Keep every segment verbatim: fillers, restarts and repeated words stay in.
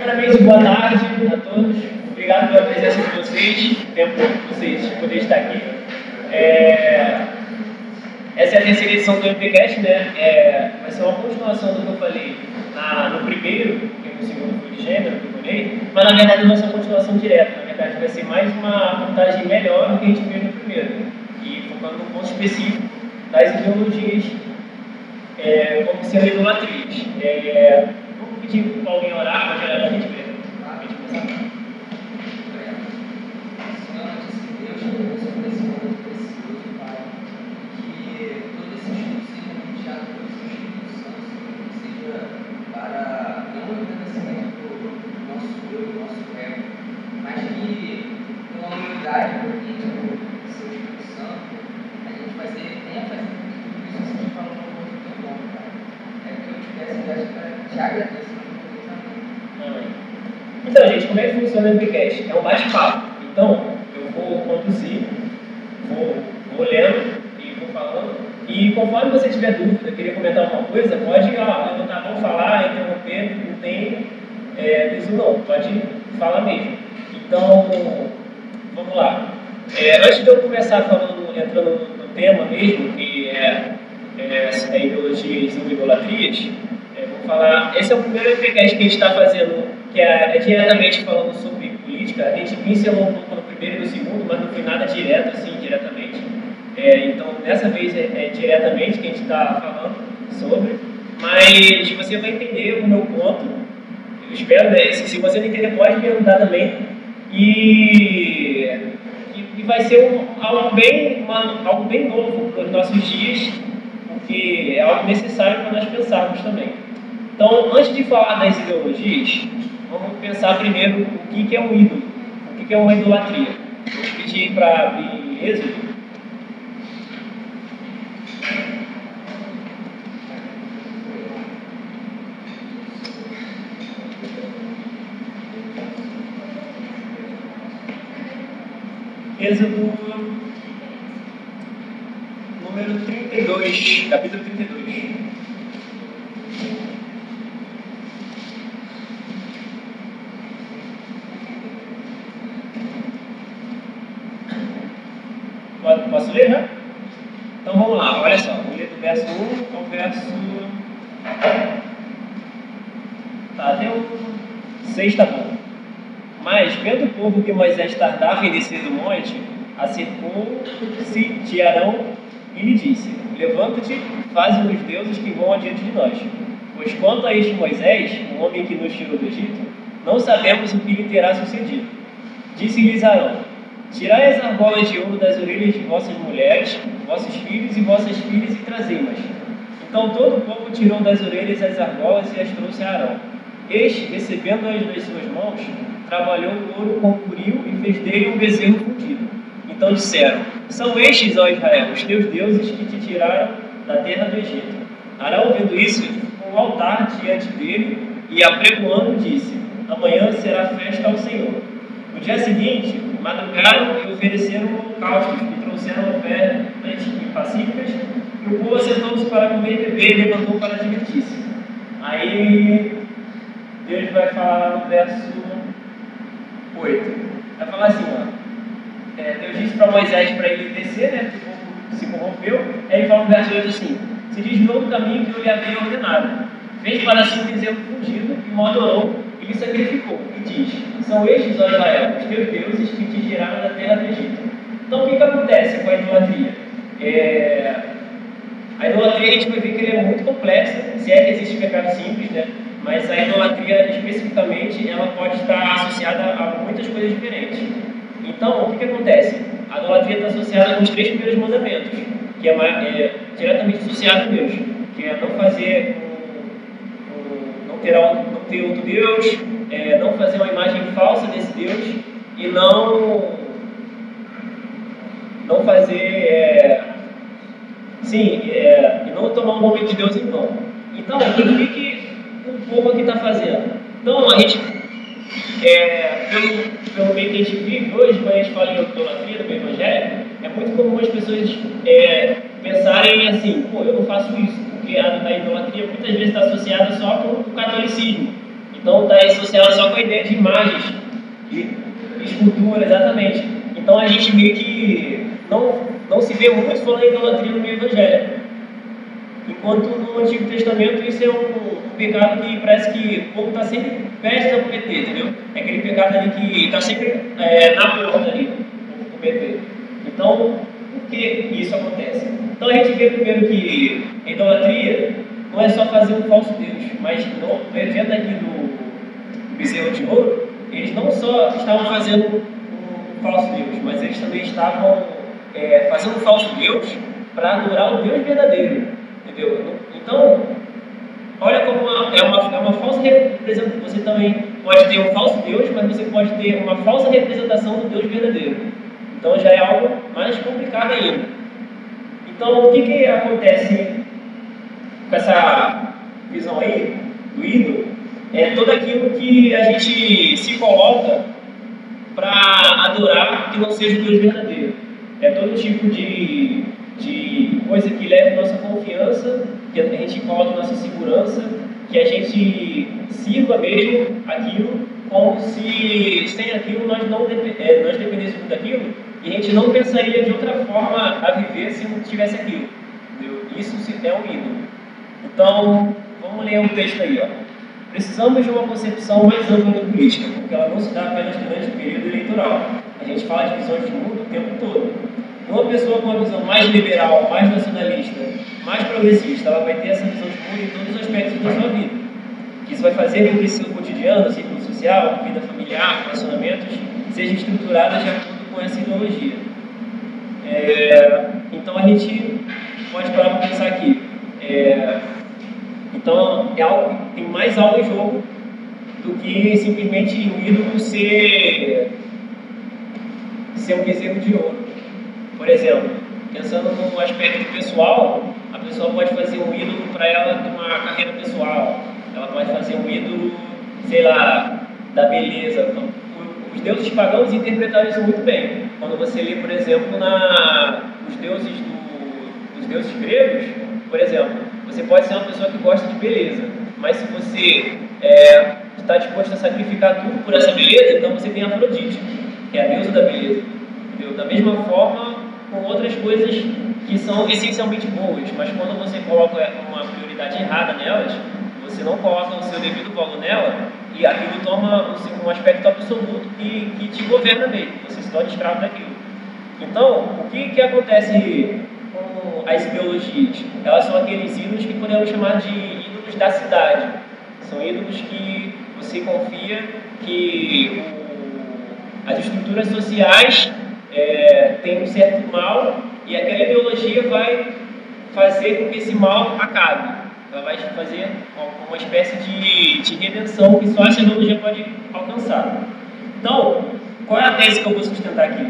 Primeiramente, boa tarde a todos. Obrigado pela presença de vocês, tempo de vocês poderem estar aqui. É... Essa é a terceira edição do M P Cast, né? É... Vai ser uma continuação do que eu falei na... no primeiro, que no segundo foi de gênero, que eu falei, mas na verdade não é uma continuação direta. Na verdade, vai ser mais uma montagem melhor do que a gente fez no primeiro, e focando num ponto específico das ideologias é... como sendo idolatrias. É... Tipo, para alguém orar, mas já a gente vê. A gente começar. A senhora disse que Deus começou a esse mundo de pessoas, Pai, que todo esse estudo seja manchado pelo seu Espírito Santo, que seja para não o agradecimento do nosso Deus, do nosso ego, mas que com a humildade corrente do seu Espírito Santo, a gente vai ser, venha fazer tudo isso que você falou no mundo do teu nome, Pai. É que eu tivesse viagem para te agradecer. Então, gente, como é que funciona o M P Cast? É um bate-papo. Então, eu vou conduzir, vou, vou lendo e vou falando. E conforme você tiver dúvida, queria comentar alguma coisa, pode ó, levantar a mão, falar, interromper, não tem é, isso não, pode falar mesmo. Então, vamos lá. É, antes de eu começar falando, entrando no, no tema mesmo, que é, é, é ideologias e idolatrias, é, vou falar. Esse é o primeiro M P Cast que a gente está fazendo, que é diretamente falando sobre política. A gente pincelou um pouco no primeiro e no segundo, mas não foi nada direto assim, diretamente. É, então, dessa vez é, é diretamente que a gente está falando sobre. Mas você vai entender o meu ponto. Eu espero, né? Se, se você não entender, pode me perguntar também. E, e, e vai ser um, algo, bem, uma, algo bem novo para os nossos dias, porque é algo necessário para nós pensarmos também. Então, antes de falar das ideologias, vamos pensar primeiro o que, que é um ídolo, o que, que é uma idolatria. Vou pedir para abrir Êxodo. Êxodo número trinta e dois, capítulo trinta e dois. Posso ler, né? Então vamos lá, olha só, vou ler do verso um ao verso... Tá, até o seis está bom. Mas, vendo o povo que Moisés tardava em descer do monte, acercou-se de Arão e lhe disse: Levanta-te, faze os deuses que vão adiante de nós. Pois quanto a este Moisés, o homem que nos tirou do Egito, não sabemos o que lhe terá sucedido. Disse-lhes Arão: Tirai as argolas de ouro das orelhas de vossas mulheres, vossos filhos e vossas filhas, e trazei-as. Então todo o povo tirou das orelhas as argolas e as trouxe a Arão. Este, recebendo-as nas suas mãos, trabalhou o ouro com o curil e fez dele um bezerro fundido. Então disseram: São estes, ó Israel, os teus deuses que te tiraram da terra do Egito. Arão, vendo isso, ficou um altar diante dele e, apregoando, disse: Amanhã será festa ao Senhor. No dia seguinte, madrugaram e ofereceram holocaustos e trouxeram ofertas pacíficas, e o povo assentou-se para comer e beber e levantou para divertir-se. Aí Deus vai falar no verso oito. Vai falar assim, ó. É, Deus disse para Moisés para ele descer, né? O povo se corrompeu. Aí ele fala no verso oito assim: Se desviou do caminho que eu lhe havia ordenado, fez para si um bezerro fundido e o adorou e lhe sacrificou, e diz: São estes, ó Israel, os teus deuses que te tiraram da terra do Egito. Então, o que, que acontece com a idolatria? É... A idolatria, a gente vai ver que ela é muito complexa, se é que existe pecado simples, né? Mas a idolatria, especificamente, ela pode estar associada a muitas coisas diferentes. Então, o que, que acontece? A idolatria está associada com os três primeiros mandamentos, que é, é diretamente associado a Deus, que é não fazer, não ter, não ter outro Deus, É, não fazer uma imagem falsa desse Deus, e não não fazer é, sim, é, e não tomar o nome de Deus em vão. Então, o que, que o povo aqui está fazendo? Então, a gente é, pelo, pelo meio que a gente vive hoje, quando a gente fala em idolatria do Evangelho, é muito comum as pessoas é, pensarem assim: pô, eu não faço isso, porque a, a idolatria muitas vezes está associada só com o catolicismo. Então está associado só com a ideia de imagens, de escultura, exatamente. Então a gente meio que não, não se vê muito falando em idolatria no meio evangélico. Enquanto no Antigo Testamento isso é um, um pecado que parece que o povo está sempre prestes a cometer, entendeu? É aquele pecado ali que está sempre é, na porta ali, o cometer. Então, por que isso acontece? Então a gente vê primeiro que a idolatria não é só fazer um falso Deus, mas no, no evento aqui do bezerro de ouro, eles não só estavam fazendo um falso Deus, mas eles também estavam é, fazendo um falso Deus para adorar o Deus verdadeiro. Entendeu? Então, olha como uma, é, uma, é uma falsa representação. Você também pode ter um falso Deus, mas você pode ter uma falsa representação do Deus verdadeiro. Então já é algo mais complicado ainda. Então, o que, que acontece com essa visão aí do ídolo? É tudo aquilo que a gente se coloca para adorar que não seja o Deus verdadeiro. É todo tipo de... de coisa que leva nossa confiança, que a gente coloca nossa segurança, que a gente sirva mesmo aquilo, como se sem aquilo nós não é, nós dependêssemos daquilo e a gente não pensaria de outra forma a viver se não tivesse aquilo. Entendeu? Isso se der um ídolo. Então, vamos ler um texto aí. Ó. Precisamos de uma concepção mais ampla da política, porque ela não se dá apenas durante o período eleitoral. A gente fala de visões de mundo o tempo todo. Uma pessoa com uma visão mais liberal, mais nacionalista, mais progressista, ela vai ter essa visão de mundo em todos os aspectos da sua vida. Isso vai fazer com que seu cotidiano, ciclo social, vida familiar, relacionamentos, seja estruturada de acordo com essa ideologia. É, então a gente pode parar para pensar aqui. É, então é algo, tem mais algo em jogo do que simplesmente o ídolo ser, ser um bezerro de ouro. Por exemplo, pensando no aspecto pessoal, a pessoa pode fazer um ídolo para ela de uma carreira pessoal, ela pode fazer um ídolo, sei lá, da beleza. Então, os deuses pagãos interpretaram isso muito bem. Quando você lê, por exemplo, na, os deuses do, os deuses gregos, por exemplo, você pode ser uma pessoa que gosta de beleza, mas se você é, está disposto a sacrificar tudo por essa beleza, então você tem Afrodite, que é a deusa da beleza. Entendeu? Da mesma forma, com outras coisas que são essencialmente boas, mas quando você coloca uma prioridade errada nelas, você não coloca o seu devido valor nela e aquilo toma um aspecto absoluto que, que te governa mesmo, você se torna escravo daquilo. Então, o que, que acontece com as ideologias? Elas são aqueles ídolos que podemos chamar de ídolos da cidade. São ídolos que você confia que as estruturas sociais É, tem um certo mal e aquela ideologia vai fazer com que esse mal acabe. Ela vai fazer uma espécie de, de redenção que só essa ideologia pode alcançar. Então, qual é a tese que eu vou sustentar aqui?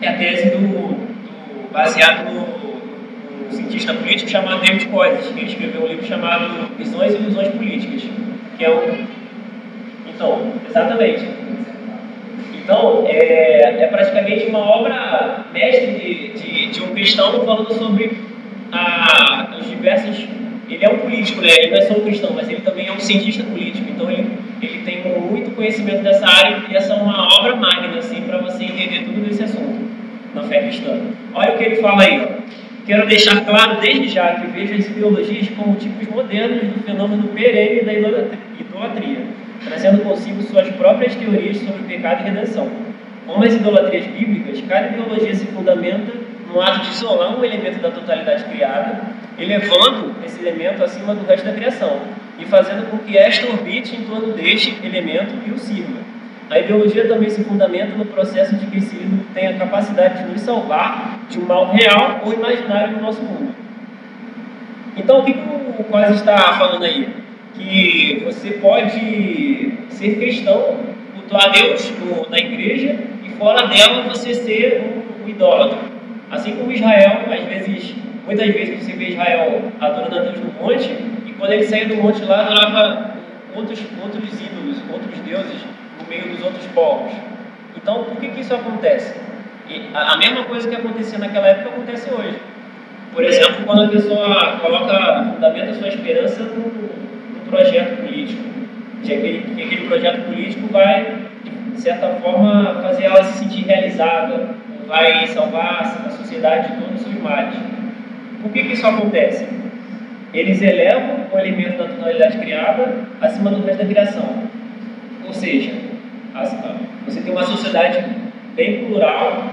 É a tese do, do, baseada no, no cientista político chamado David Koyzis, que ele escreveu um livro chamado Visões e Ilusões Políticas, que é o... Então, exatamente... Então, é, é praticamente uma obra mestre de, de, de um cristão falando sobre a, os diversos... Ele é um político, né? Ele não é só um cristão, mas ele também é um cientista político. Então, ele, ele tem muito conhecimento dessa área e essa é uma obra magna, assim, para você entender tudo desse assunto na fé cristã. Olha o que ele fala aí. Quero deixar claro desde já que vejo as ideologias como tipos modernos do fenômeno perene da idolatria, trazendo consigo suas próprias teorias sobre pecado e redenção. Como as idolatrias bíblicas, cada ideologia se fundamenta no ato de isolar um elemento da totalidade criada, elevando esse elemento acima do resto da criação, e fazendo com que esta orbite em torno deste elemento e o sirva. A ideologia também se fundamenta no processo de que esse ídolo tem a capacidade de nos salvar de um mal real ou imaginário no nosso mundo. Então, o que o Koyzis está falando aí? Que você pode ser cristão, cultuar a Deus na igreja e fora dela você ser um, um idólatra. Assim como Israel, às vezes, muitas vezes você vê Israel adorando a Deus no monte e quando ele saía do monte lá adorava outros, outros ídolos, outros deuses no meio dos outros povos. Então, por que, que isso acontece? E a, a mesma coisa que acontecia naquela época acontece hoje. Por exemplo, quando a pessoa coloca, fundamenta a sua esperança no projeto político, que aquele, que aquele projeto político vai, de certa forma, fazer ela se sentir realizada, vai salvar a sociedade de todos os seus males. Por que que isso acontece? Eles elevam o elemento da totalidade criada acima do resto da criação. Ou seja, você tem uma sociedade bem plural,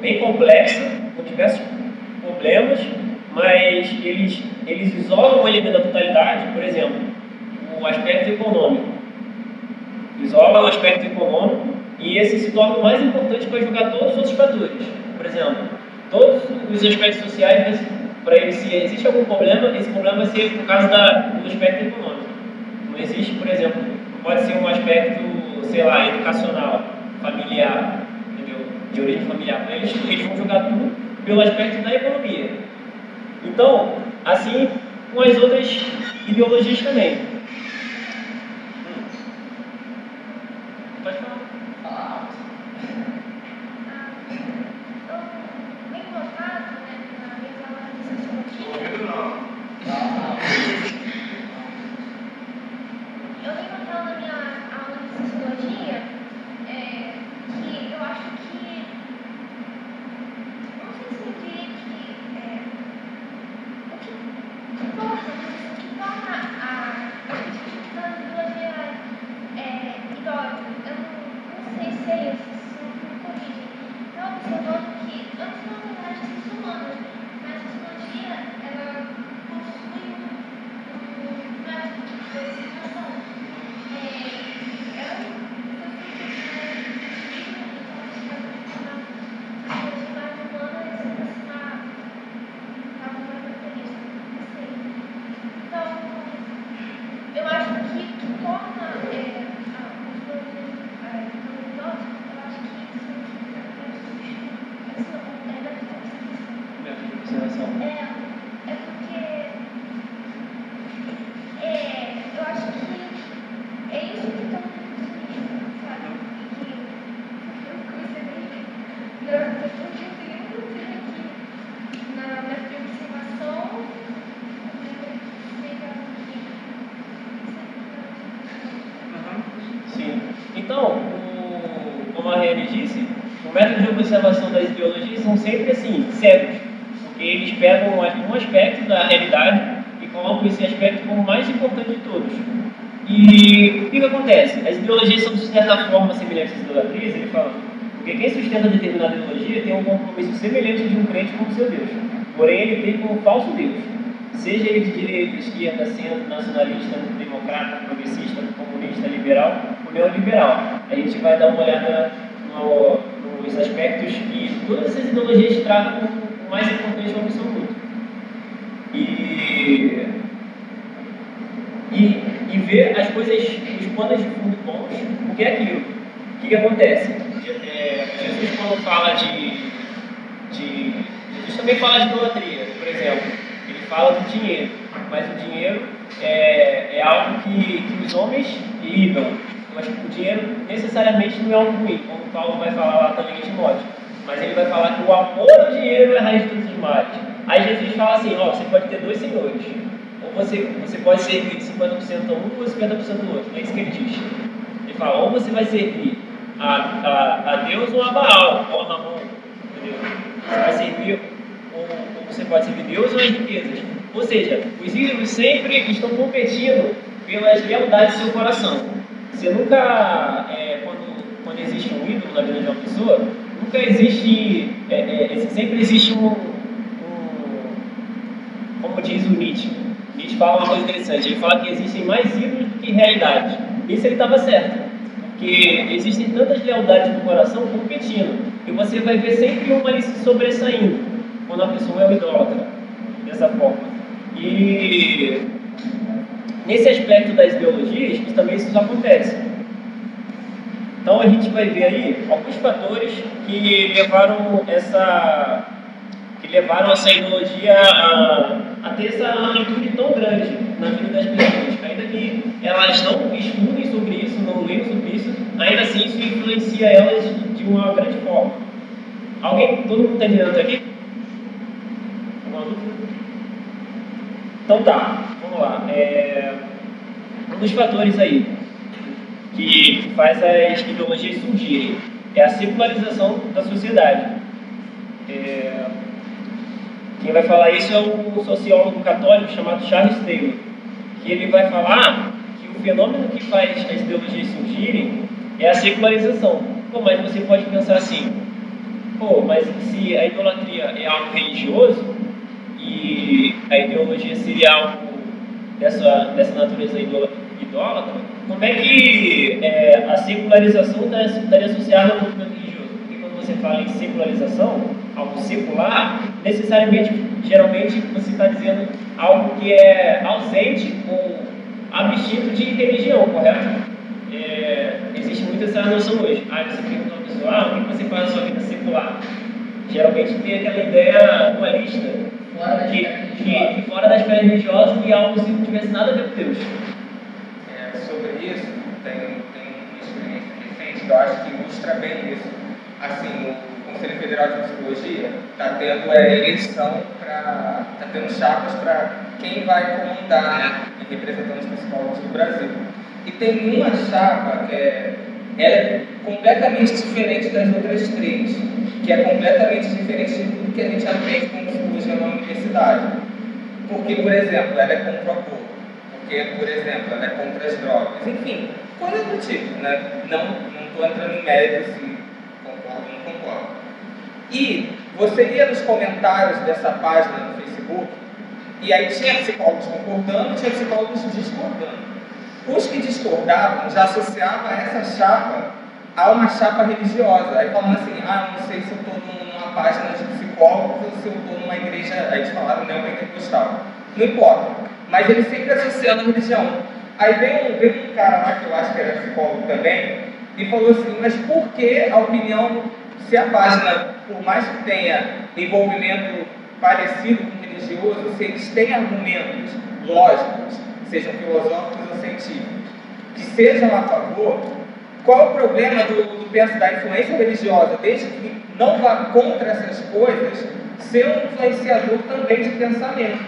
bem complexa, com diversos problemas, mas eles, eles isolam o elemento da totalidade, por exemplo, o aspecto econômico. Isola o aspecto econômico e esse se torna o mais importante para julgar todos os outros fatores. Por exemplo, todos os aspectos sociais, para eles, se existe algum problema, esse problema vai ser por causa da, do aspecto econômico. Não existe, por exemplo, pode ser um aspecto, sei lá, educacional, familiar, entendeu? De origem familiar. Eles, eles vão julgar tudo pelo aspecto da economia. Então, assim com as outras ideologias também. Pode falar. Observação das ideologias são sempre assim, cegos, porque eles pegam um aspecto da realidade e colocam esse aspecto como o mais importante de todos. E o que, que acontece? As ideologias são de certa forma semelhantes às idolatrias, ele fala, porque quem sustenta determinada ideologia tem um compromisso semelhante de um crente com o seu Deus, porém ele tem como falso Deus, seja ele de direita, esquerda, centro, nacionalista, democrata, progressista, comunista, liberal ou neoliberal. A gente vai dar uma olhada no os aspectos que todas essas ideologias tratam o mais importante ao absoluto. E, e, e ver as coisas, os panos de fundo bons, o que é aquilo. O que, que acontece? É, Jesus, quando fala de, de. Jesus também fala de idolatria, por exemplo. Ele fala do dinheiro, mas o dinheiro é, é algo que, que os homens lidam. Mas o dinheiro necessariamente não é algo ruim, como Paulo vai falar lá também em Timóteo. Mas ele vai falar que o amor ao dinheiro é a raiz de todos os males. Aí Jesus fala assim, ó, você pode ter dois senhores. Ou você, você pode servir de cinquenta por cento a um ou cinquenta por cento do outro. É isso que ele diz. Ele fala, ou você vai servir a, a, a Deus ou a Baal, ou a Ramon. Entendeu? Você vai servir, ou, ou você pode servir Deus ou as riquezas. Ou seja, os ídolos sempre estão competindo pelas lealdades do seu coração. Você nunca, é, quando, quando existe um ídolo na vida de uma pessoa, nunca existe, é, é, sempre existe um, um, como diz o Nietzsche, Nietzsche fala uma coisa interessante, ele fala que existem mais ídolos do que realidade. Isso ele estava certo, porque existem tantas lealdades no coração competindo, e você vai ver sempre uma ali se sobressaindo, quando a pessoa é um idólatra, dessa forma. E... nesse aspecto das ideologias, isso também isso acontece. Então a gente vai ver aí alguns fatores que levaram essa, que levaram essa ideologia a, a ter essa amplitude tão grande na vida das pessoas. Ainda que elas não estudem sobre isso, não leiam sobre isso, ainda assim isso influencia elas de uma grande forma. Alguém? Todo mundo está entendendo aqui? Então tá, vamos lá. É... dos fatores aí que faz as ideologias surgirem. É a secularização da sociedade. É... Quem vai falar isso é um sociólogo católico chamado Charles Taylor, que ele vai falar que o fenômeno que faz as ideologias surgirem é a secularização. Pô, mas você pode pensar assim, pô, mas se a idolatria é algo religioso e a ideologia seria algo dessa, dessa natureza idólatra, como é que é, a secularização estaria associada ao movimento religioso? Porque quando você fala em secularização, algo secular, necessariamente, geralmente, você está dizendo algo que é ausente ou abstinto de religião, correto? É, existe muito essa noção hoje. Ah, você pergunta a uma pessoa, ah, o que você faz na sua vida secular? Geralmente tem aquela ideia dualista, fora que, que, que fora das férias religiosas e algo se não tivesse nada a ver com Deus. É, sobre isso, tem, tem uma experiência recente que eu acho que ilustra bem isso. Assim, o Conselho Federal de Psicologia está tendo é, eleição para. Está tendo chapas para quem vai comandar e representar os psicólogos do Brasil. E tem uma chapa que é, é completamente diferente das outras três, que é completamente diferente de tudo que a gente aprende como psicologia na universidade. Porque, por exemplo, ela é contra o aborto, porque, por exemplo, ela é contra as drogas, enfim, coisas do tipo, né? Não estou entrando em mérito assim, concordo ou não concordo. E você ia nos comentários dessa página no Facebook, e aí tinha psicólogos concordando, tinha psicólogos discordando. Os que discordavam já associavam essa chapa a uma chapa religiosa. Aí falando assim, ah, não sei se eu estou numa página de psicólogos ou se eu estou numa igreja, aí eles falaram neopentecostal. Não importa. Mas eles sempre associando a religião. Aí veio, veio um cara lá que eu acho que era psicólogo também e falou assim, mas por que a opinião, se a página, por mais que tenha envolvimento parecido com religioso, se eles têm argumentos lógicos, sejam filosóficos ou científicos, que sejam a favor, qual o problema do, do penso da influência religiosa, desde que não vá contra essas coisas, ser um influenciador também de pensamento?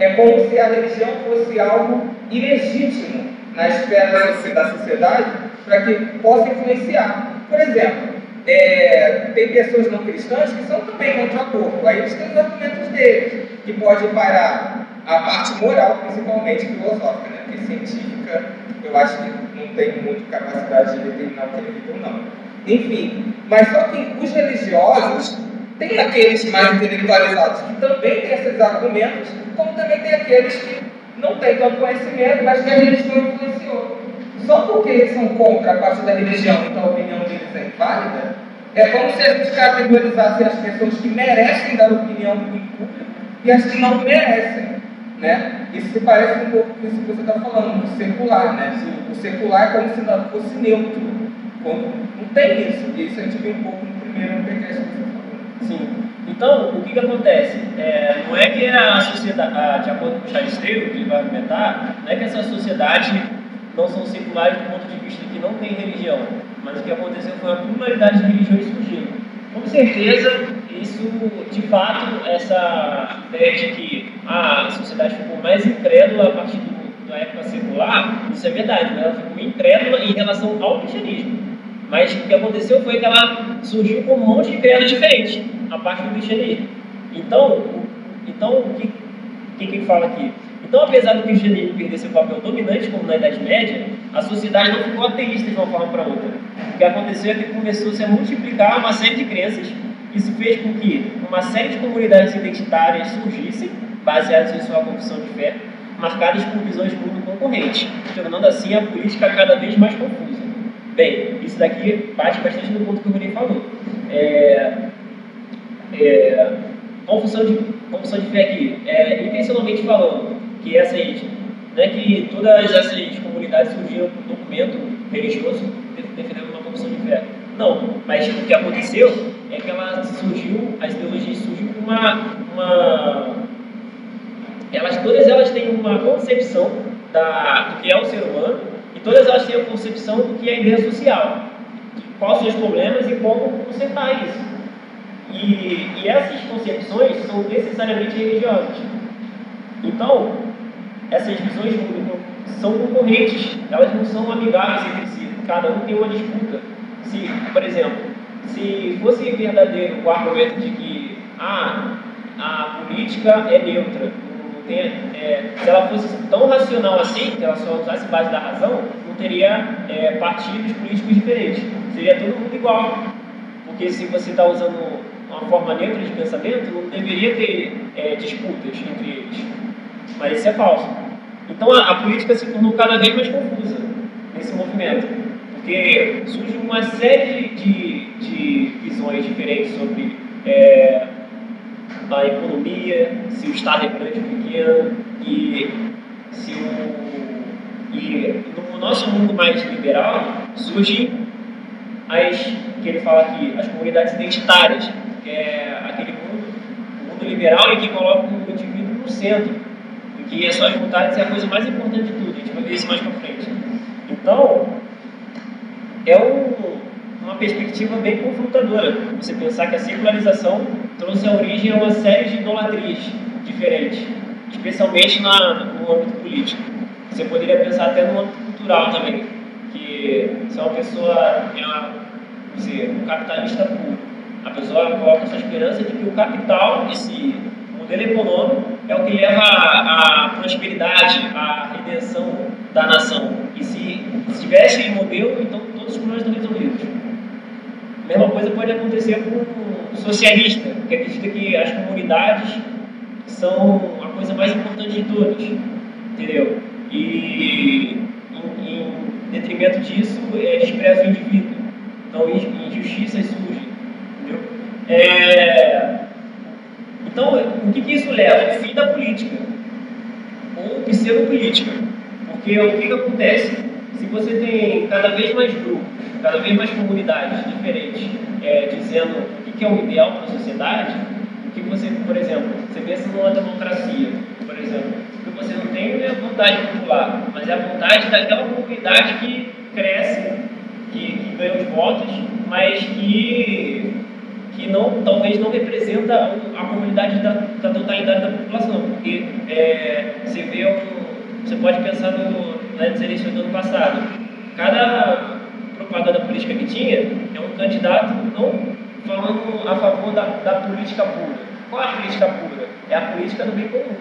É como se a religião fosse algo ilegítimo na esfera da sociedade para que possa influenciar. Por exemplo, é, tem pessoas não cristãs que são também contra o aborto, aí eles têm os argumentos deles, que pode parar a parte moral, principalmente filosófica, né? Porque científica eu acho que não tem muito capacidade de determinar o que é vida ou não. Enfim, mas só que os religiosos tem aqueles mais intelectualizados que também têm esses argumentos, como também tem aqueles que não têm tanto conhecimento, mas que a religião influenciou. Só porque eles são contra a parte da religião, então a opinião deles é inválida, é como se eles categorizassem as pessoas que merecem dar opinião em público e as que não merecem. Né? Isso se parece um pouco com isso que você está falando, do secular, né? O secular é como se não fosse neutro, não tem isso, e isso a gente viu um pouco no primeiro M P Cast que você falou. Sim, então o que, que acontece? É, não é que a sociedade, a, de acordo com o Charles Taylor, que ele vai argumentar, não é que essas sociedades não são seculares do ponto de vista que não tem religião, mas o que aconteceu foi a pluralidade de religiões surgindo. Com certeza, isso, de fato, essa ideia de que a sociedade ficou mais incrédula a partir do, da época secular, isso é verdade, né? Ela ficou incrédula em relação ao cristianismo. Mas o que aconteceu foi que ela surgiu com um monte de crenças diferentes, a parte do cristianismo. Então, então o que, que que fala aqui? Então, apesar do cristianismo perder seu papel dominante, como na Idade Média, a sociedade não ficou ateísta de uma forma para outra. O que aconteceu é que começou a se multiplicar uma série de crenças. Isso fez com que uma série de comunidades identitárias surgissem, baseadas em sua confissão de fé, marcadas por visões muito concorrentes, tornando assim a política cada vez mais confusa. Bem, isso daqui bate bastante no ponto que o René falou. É, é, confissão, de, confissão de fé aqui, é, intencionalmente falando, que essas, né, que todas essas comunidades surgiram por documento religioso defendendo uma confissão de fé. Não, mas o que aconteceu é que ela surgiu, as ideologias surgiram com uma, uma... Elas, todas elas têm uma concepção da, do que é o ser humano e todas elas têm a concepção do que é a ideia social, quais são os problemas e como consertar isso. E, e essas concepções são necessariamente religiosas. Então, essas visões são concorrentes, elas não são amigáveis entre si, cada um tem uma disputa. Se, por exemplo, se fosse verdadeiro o argumento de que ah, a política é neutra, não tem, é, se ela fosse tão racional assim, que ela só usasse base da razão, não teria é, partidos políticos diferentes, seria todo mundo igual, porque se você está usando uma forma neutra de pensamento, não deveria ter é, disputas entre eles, mas isso é falso. Então a, a política se tornou cada vez mais confusa nesse movimento, porque surge uma série de, de visões diferentes sobre é, a economia, se o Estado é grande ou pequeno, e, se o, e no nosso mundo mais liberal surgem as, que ele fala aqui, as comunidades identitárias, que é aquele mundo, o mundo liberal em que coloca o indivíduo no centro, em que as suas vontades é a coisa mais importante de tudo, a gente vai ver isso mais para frente. Então, é um, uma perspectiva bem confrontadora, você pensar que a secularização trouxe a origem a uma série de idolatrias diferentes, especialmente na, no âmbito político. Você poderia pensar até no âmbito cultural também, que se uma pessoa é uma, não sei, um capitalista puro, a pessoa coloca sua esperança de que o capital, esse modelo econômico, é o que leva à prosperidade, à redenção da nação. E se, se tivesse em modelo, então todos os problemas estão resolvidos. A mesma coisa pode acontecer com o socialista, que acredita que as comunidades são a coisa mais importante de todas, entendeu? E em, em detrimento disso, é, despreza o indivíduo. Então, injustiças surgem. É... Então, o que, que isso leva? O fim da política ou pseudopolítica, porque o que, que acontece? Se você tem cada vez mais grupos, cada vez mais comunidades diferentes é, dizendo o que, que é o ideal para a sociedade, o que você, por exemplo, você pensa numa democracia, por exemplo, o que você não tem é a vontade popular, mas é a vontade daquela comunidade que cresce, que, que ganha os votos, mas que que não, talvez não representa a comunidade da, da totalidade da população, porque é, você vê, um, você pode pensar no, nas eleições do ano passado, cada propaganda política que tinha é um candidato não falando a favor da, da política pura. Qual é a política pura? É a política do bem comum,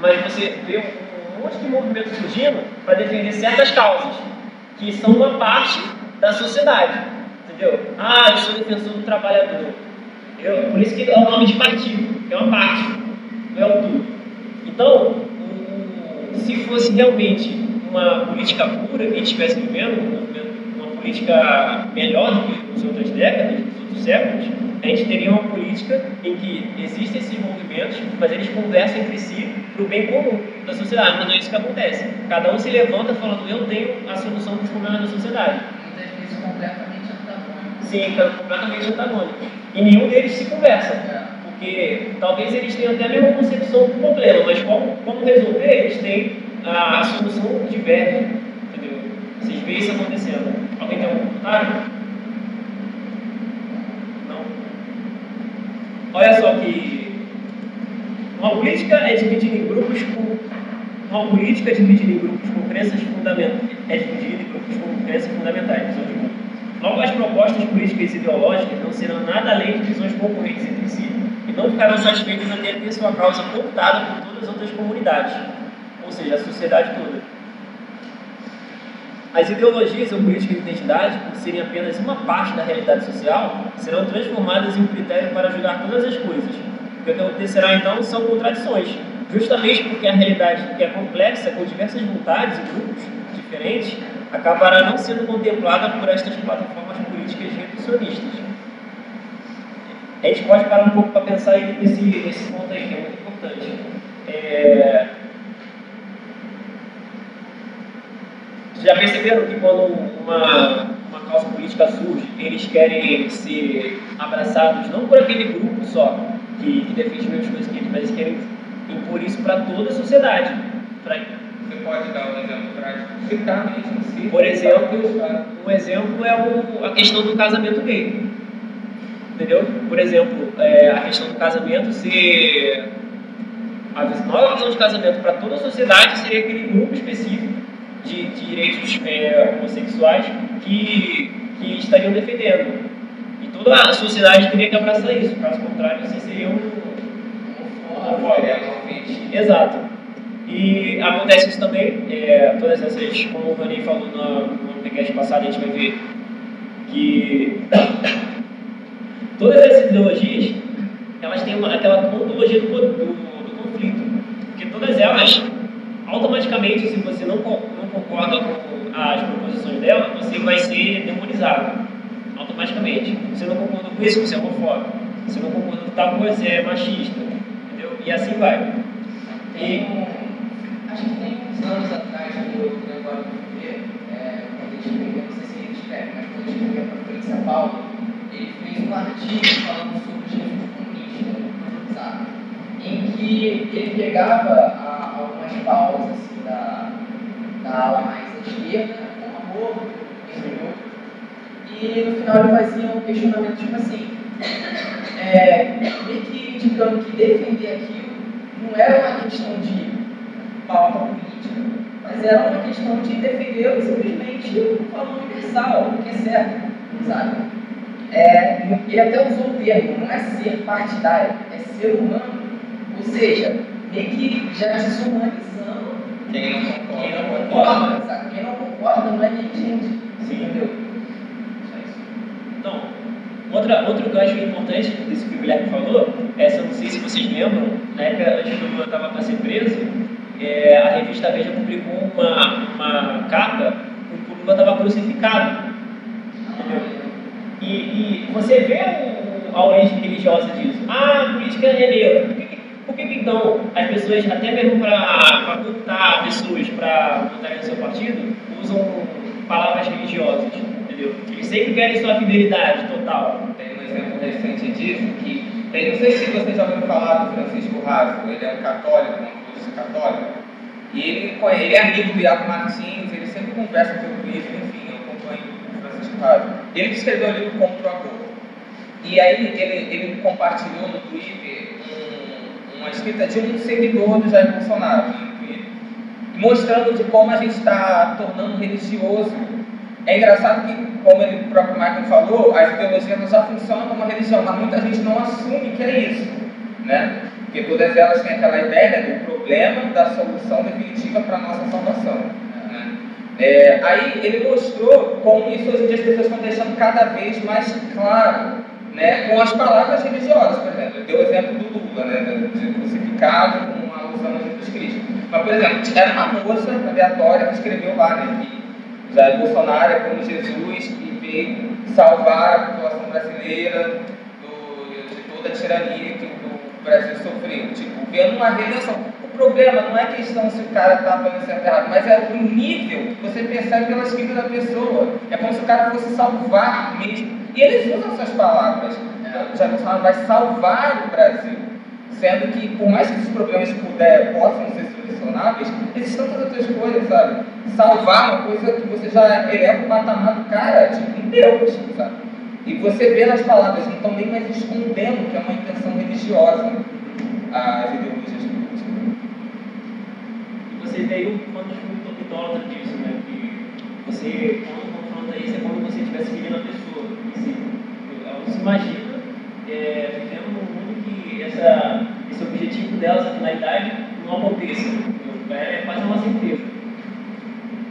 mas você vê um monte de movimentos surgindo para defender certas causas, que são uma parte da sociedade, entendeu? Ah, eu sou defensor do trabalhador. Eu, por isso que é o nome de partido, é uma parte, não é o tudo. Então, um, se fosse realmente uma política pura que a gente estivesse vivendo, uma política melhor do que nas outras décadas, nos outros séculos, a gente teria uma política em que existem esses movimentos, mas eles conversam entre si para o bem comum da sociedade, mas não é isso que acontece. Cada um se levanta falando, eu tenho a solução para os problemas da sociedade. Muitas vezes completamente antagônicos. Sim, completamente antagônicos. E nenhum deles se conversa, porque talvez eles tenham até a mesma concepção do problema, mas como, como resolver, eles têm a, a solução diverge, entendeu? Vocês veem isso acontecendo. Alguém tem algum comentário? Não? Olha só que uma política é dividida em grupos por... Uma política é dividida em grupos com crenças fundamentais. É dividida em grupos com crenças fundamentais, são de grupos. Logo, as propostas políticas e ideológicas não serão nada além de visões concorrentes entre si e não ficarão satisfeitas até ter sua causa cooptada por todas as outras comunidades, ou seja, a sociedade toda. As ideologias ou políticas de identidade, por serem apenas uma parte da realidade social, serão transformadas em um critério para julgar todas as coisas. O que acontecerá então são contradições, justamente porque a realidade, que é complexa, com diversas vontades e grupos diferentes, acabará não sendo contemplada por estas plataformas políticas reducionistas. A gente pode parar um pouco para pensar nesse, nesse ponto aí, que é muito importante. É... Já perceberam que quando uma, uma causa política surge, eles querem ser abraçados não por aquele grupo só, que, que defende as mesmas coisas que eles, mas eles querem impor isso para toda a sociedade. Pra... Você pode dar um exemplo prático? Citar mesmo. Por exemplo, um exemplo é o, a questão do casamento gay, entendeu? Por exemplo, é, a questão do casamento ser... A nova visão de casamento para toda a sociedade seria aquele grupo específico de, de direitos é, homossexuais que, que estariam defendendo. E toda a sociedade teria que abraçar isso, caso contrário, você seria um homofóbico. Exato. E acontece isso também, é, todas essas, como o Rani falou no podcast passado, a gente vai ver que todas essas ideologias, elas têm uma, aquela ontologia do, do, do conflito, porque todas elas, automaticamente, se você não, não concorda com as proposições dela, você vai ser demonizado, automaticamente. Você não concorda com isso, você é homofóbico. Você não concorda com tal coisa, você é machista, entendeu? E assim vai. E... Acho que tem uns anos atrás, no negócio do P P, quando a gente veio, eu não sei se ele escreve, mas quando a gente veio para a São Paulo, ele fez um artigo falando sobre os direitos comunistas, sabe? Em que ele pegava a, algumas pausas assim, da, da ala mais à esquerda, com amor, e no final ele fazia um questionamento tipo assim, é, meio que indicando que defender aquilo não era uma questão de pauta política, mas era uma questão de defender simplesmente o valor universal, o que é certo, sabe? É, ele até usou o termo, não é ser partidário, é ser humano, ou seja, meio que já desumanizando quem não concorda, quem não concorda, sabe? Quem não concorda não é nem gente, entendeu? Só isso. Então, outra, outro que eu acho importante disso que o Guilherme falou, essa eu não sei se vocês lembram, na época antes do Lula estava para ser preso, é, a revista Veja publicou uma, uma capa em que o Lula estava crucificado. E, e você vê o, a origem religiosa disso. Ah, a política é neutra. Por, por que então as pessoas, até mesmo para botar pessoas para votarem no seu partido, usam palavras religiosas? Entendeu? Eles sempre querem sua fidelidade total. Tem um exemplo recente disso que tem, não sei se vocês já ouviram falar do Francisco Raso, ele é um católico, um cruz católico, e ele, ele é amigo do Iago Martins, ele sempre conversa sobre isso, enfim, eu acompanho o Francisco Raso. Ele escreveu o livro Contra a Coroa. E aí ele, ele compartilhou no Twitter um, uma escrita de um seguidor do Jair Bolsonaro, mostrando de como a gente está tornando religioso. É engraçado que, como ele, o próprio Michael falou, as ideologias já funcionam como religião, mas muita gente não assume que é isso, né? Porque todas elas têm aquela ideia, né, do problema, da solução definitiva para a nossa salvação, né? É, aí ele mostrou como isso hoje em dia as pessoas estão deixando cada vez mais claro, né, com as palavras religiosas, por exemplo. Ele deu o exemplo do Lula, né, de crucificado com a alusão a Jesus Cristo. Mas, por exemplo, era uma moça aleatória que escreveu lá, né, que Jair Bolsonaro é como Jesus que veio salvar a população brasileira do, de toda a tirania que o Brasil sofreu. Tipo, vendo uma redenção. O problema não é questão se o cara está falando certo ou errado, mas é o nível que você percebe pelas vidas da pessoa. É como se o cara fosse salvar mesmo. E eles usam essas palavras. É. Jair Bolsonaro vai salvar o Brasil. Sendo que, por mais que esses problemas puder, possam ser solucionáveis, existem tantas outras coisas, sabe? Salvar uma coisa que você já eleva o patamar do cara, tipo, um Deus, sabe? E você vê nas palavras, não estão nem mais escondendo que é uma intenção religiosa as ideologias políticas. E você tem um quanto de idólatra disso, né? Que você, quando confronta isso, é como se você estivesse vivendo a pessoa. Você, ela se imagina é, vivendo num mundo que essa, esse objetivo dela, essa finalidade, não aconteça. É quase uma certeza.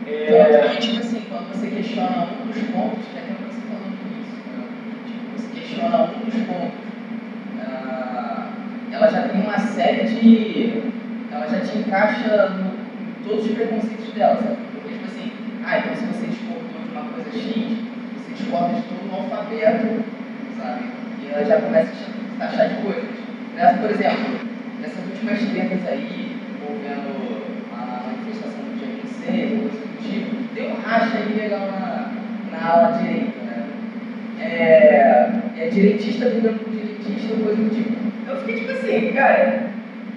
É, tipo assim, quando você questiona um dos pontos, que é que você falou disso, né? Tipo, você questiona um dos pontos, ah, ela já tem uma série de... ela já te encaixa no, em todos os preconceitos dela, sabe? Porque, tipo assim, ah, então se você discordou de uma coisa X, você discorda de todo o alfabeto, sabe? E ela já começa a achar de coisas. Nessa, por exemplo, nessas últimas tretas aí, envolvendo a manifestação do dia vinte e seis, tem um racha aí legal na, na ala direita, né? É, é direitista brigando com direitista, coisa do tipo. Eu fiquei tipo assim, cara,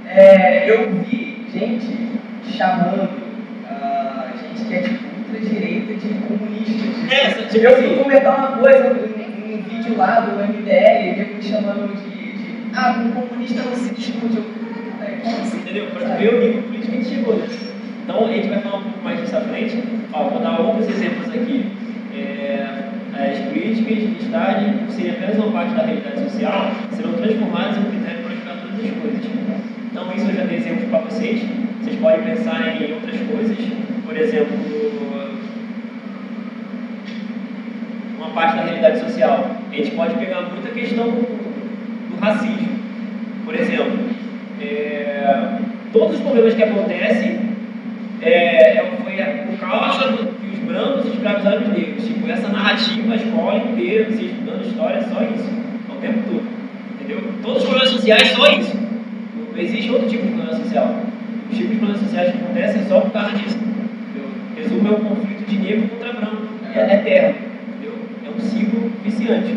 é, eu vi gente chamando uh, gente que é tipo ultra-direita de comunistas. É, tipo, eu fui comentar uma coisa num um vídeo lá do M D L, eu me chamando de, de ah, um comunista não se discute. Eu, caraca, velho, como assim? Entendeu? Pra ver o nível político que chegou, né? Então, a gente vai falar um pouco mais disso à frente. Ó, vou dar alguns exemplos aqui. É, as políticas de identidade, por serem apenas uma parte da realidade social, serão transformadas em critério para todas as coisas. Então, isso eu já dei exemplos para vocês. Vocês podem pensar em outras coisas. Por exemplo, uma parte da realidade social. A gente pode pegar muita questão do racismo. Por exemplo, é, todos os problemas que acontecem é, foi por causa que os brancos escravizaram os negros. Tipo, essa narrativa, a escola inteira, vocês estudando história, é só isso. O tempo todo. Entendeu? Todos os problemas sociais, só isso. Não existe outro tipo de problema social. Os tipos de problemas sociais que acontecem é só por causa disso. Entendeu? Resumo é um conflito de negro contra branco. É eterno. Entendeu? É um ciclo viciante.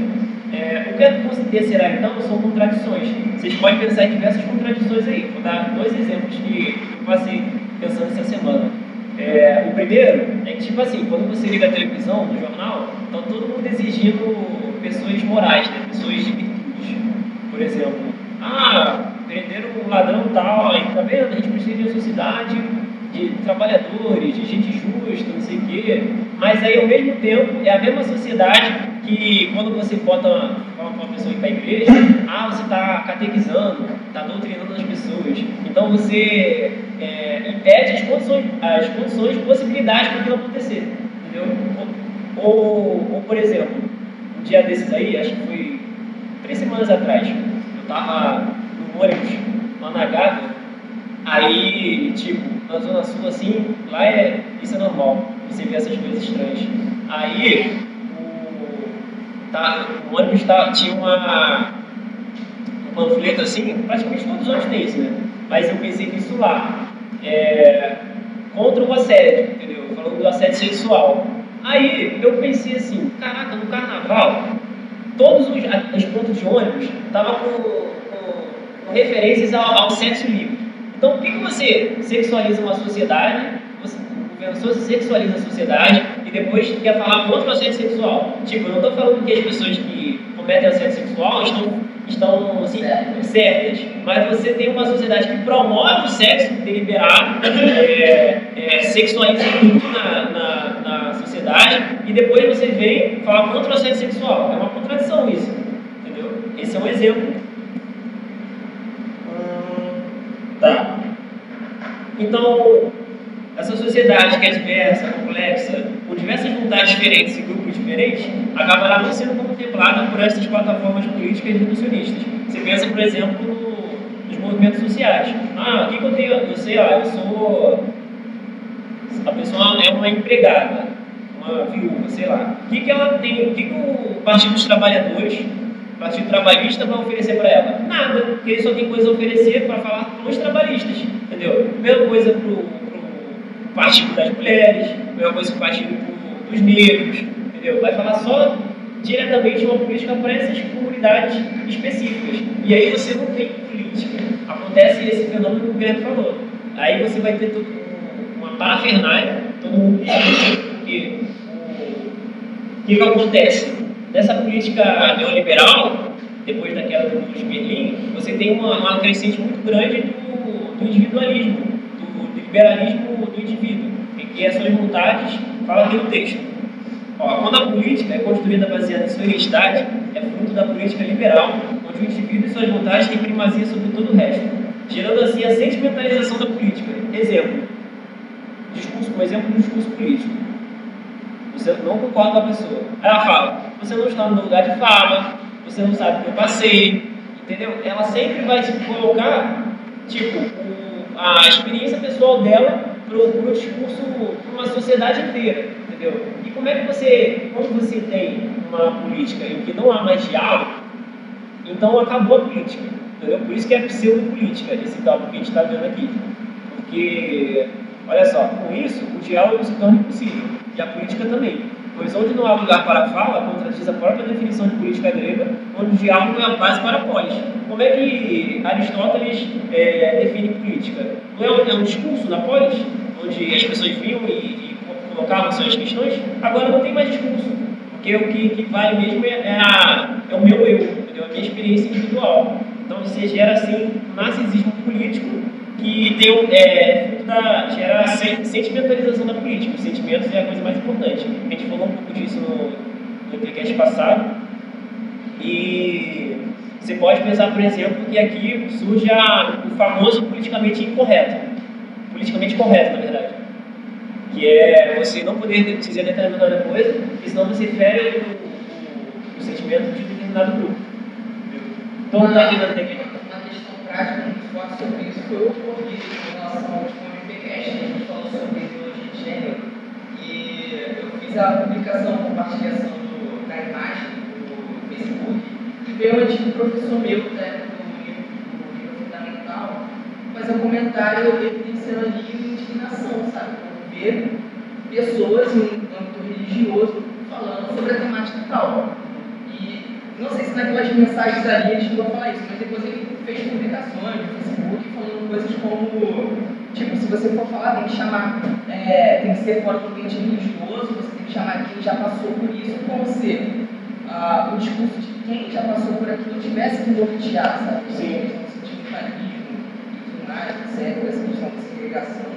É, o que acontecerá então são contradições. Vocês podem pensar em diversas contradições aí. Vou dar dois exemplos que eu passei pensando essa semana. É, o primeiro é que, tipo assim, quando você liga a televisão, no jornal, está todo mundo exigindo pessoas morais, né? Pessoas de virtude. Por exemplo, ah, prenderam um ladrão tal, aí, tá vendo? A gente precisa de uma sociedade de trabalhadores, de gente justa, não sei o quê. Mas aí, ao mesmo tempo, é a mesma sociedade que quando você bota uma, uma pessoa em para a igreja, ah, você está catequizando, está doutrinando as pessoas. Então você é, impede as condições, as condições, possibilidades para aquilo acontecer. Entendeu? Ou, ou, por exemplo, um dia desses aí, acho que foi três semanas atrás, eu estava no ônibus, lá na Gávea, aí, tipo, na Zona Sul, assim, lá é, isso é normal, você vê essas coisas estranhas. Aí, Tá, o ônibus tá, tinha uma, um panfleto assim, praticamente todos os ônibus tem isso, né? Mas eu pensei nisso lá, é, contra o assédio, entendeu? Falando do assédio sexual. Aí eu pensei assim, caraca, no carnaval, todos os, os pontos de ônibus estavam com, com, com referências ao, ao sexo livre. Então, por que, que você sexualiza uma sociedade, você, o governo sexualiza a sociedade, depois quer falar contra o assédio sexual? Tipo, eu não estou falando que as pessoas que cometem assédio sexual estão, estão assim, certas, mas você tem uma sociedade que promove o sexo deliberado, é, é, sexualiza tudo na, na, na sociedade, e depois você vem falar contra o assédio sexual. É uma contradição isso, entendeu? Esse é um exemplo. Hum, tá. Então, essa sociedade que é diversa, complexa, com diversas vontades diferentes e grupos diferentes, acabará não sendo contemplada por essas plataformas políticas revolucionistas. Você pensa, por exemplo, no, nos movimentos sociais. Ah, o que, que eu tenho? Eu sei lá, eu sou... A pessoa é uma empregada, uma viúva, sei lá. O que, que ela tem? O que, que o Partido dos Trabalhadores, o Partido Trabalhista vai oferecer para ela? Nada, porque ele só tem coisa a oferecer para falar com os trabalhistas, entendeu? Primeira coisa para o Partido das mulheres, a mesma coisa que o partido dos negros, entendeu? Vai falar só diretamente uma política para essas comunidades específicas. E aí você não tem política. Acontece esse fenômeno que o Guilherme falou. Aí você vai ter todo, uma parafernália, todo mundo. Porque o que, que acontece? Nessa política neoliberal, depois da queda do muro de Berlim, você tem uma, uma crescente muito grande do, do individualismo, do liberalismo. Do indivíduo, em que as suas vontades fala aqui no texto. Ó, quando a política é construída baseada em sua identidade, é fruto da política liberal, onde o indivíduo e suas vontades têm primazia sobre todo o resto, gerando assim a sentimentalização da política. Exemplo, discurso, um exemplo do discurso político. Você não concorda com a pessoa. Aí ela fala, você não está no meu lugar de fala, você não sabe o que eu passei, entendeu? Ela sempre vai se colocar, tipo, a experiência pessoal dela para o discurso, para uma sociedade inteira, entendeu? E como é que você, quando você tem uma política em que não há mais diálogo, então acabou a política, entendeu? Por isso que é pseudopolítica esse diálogo que a gente está vendo aqui. Porque, olha só, com isso, o diálogo se torna impossível, e a política também. Pois onde não há lugar para a fala, contradiz a própria definição de política grega, onde o diálogo é a base para a polis. Como é que Aristóteles é, define política? Não é um, é um discurso da polis, onde as pessoas vinham e, e colocavam suas questões? Agora não tem mais discurso, porque o que, que vale mesmo é, é, a, é o meu eu, entendeu? A minha experiência individual. Então você gera, assim, um narcisismo político que tem um... É, muita... Era a sentimentalização da política. Os sentimentos é a coisa mais importante. A gente falou um pouco disso no podcast passado. E você pode pensar, por exemplo, que aqui surge a, o famoso politicamente incorreto. Politicamente correto, na verdade. Que é você não poder dizer determinada coisa, porque senão você fere o, o, o sentimento de determinado grupo. Então, não está entendendo até aqui. Uma questão prática muito forte sobre isso foi o oportunismo em relação ao M P Cast, que a gente falou sobre ideologia de gênero. E eu fiz a publicação, compartilhação do, da imagem do Facebook, e veio um antigo professor meu, né, do livro fundamental, fazer um comentário evidenciando ali indignação, sabe? Ver pessoas em âmbito religioso falando sobre a temática tal. Não sei se naquelas mensagens ali eles não vão falar isso, mas depois ele fez publicações no Facebook falando coisas como, tipo, se você for falar, tem que chamar, é, tem que ser fora do ambiente religioso, você tem que chamar quem já passou por isso, como se ah, o discurso de quem já passou por aquilo tivesse que nortear, sabe? Sim. No sentido de fanatismo e tudo mais, etcétera, essa questão da segregação.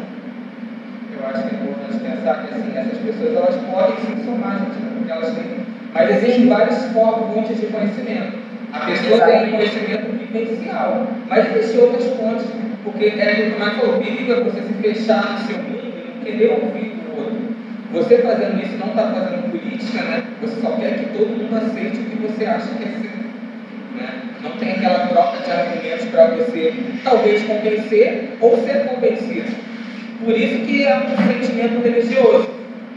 Eu acho que é importante pensar que, assim, essas pessoas, elas podem se somar, gente, porque elas têm... Mas existem várias fontes de conhecimento. A pessoa Exatamente. tem conhecimento vivencial, mas existem outras fontes, porque é aquilo que mais falou, perigo você se fechar no seu mundo e não querer ouvir o outro. Você fazendo isso não está fazendo política, né? Você só quer que todo mundo aceite o que você acha que é certo. Né? Não tem aquela troca de argumentos para você talvez convencer ou ser convencido. Por isso que é um sentimento religioso.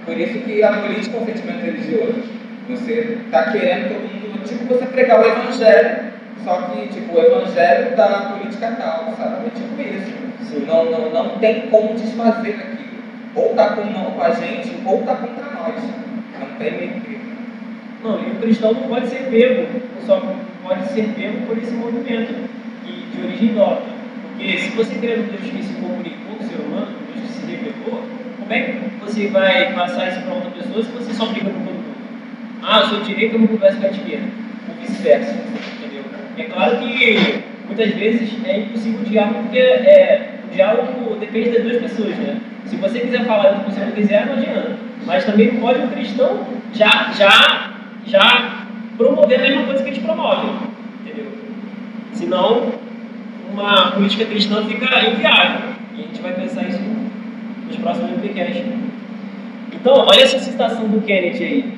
Por isso que a política é um sentimento religioso. Você está querendo todo mundo, tipo, você pregar o evangelho, só que, tipo, o evangelho da política tal, sabe? É tipo isso. Sim. Não, não, não tem como desfazer aquilo. Ou está com, com a gente, ou está contra nós. Não tem meio que. Não, e o cristão não pode ser pego, só pode ser pego por esse movimento de origem nova. Porque se você crê no Deus que se comunicou com o ser humano, no Deus que se revelou, como é que você vai passar isso para outra pessoa se você só briga com Ah, eu sou direito, eu não converso com a esquerda. Ou vice-versa, entendeu? É claro que muitas vezes é impossível o diálogo, porque é, o diálogo depende das duas pessoas, né? Se você quiser falar do que você não quiser, não adianta. Mas também pode um cristão já, já, já promover a mesma coisa que eles promovem, entendeu? Senão, uma política cristã fica inviável. E a gente vai pensar isso nos próximos podcasts. Então, olha essa citação do Kennedy aí.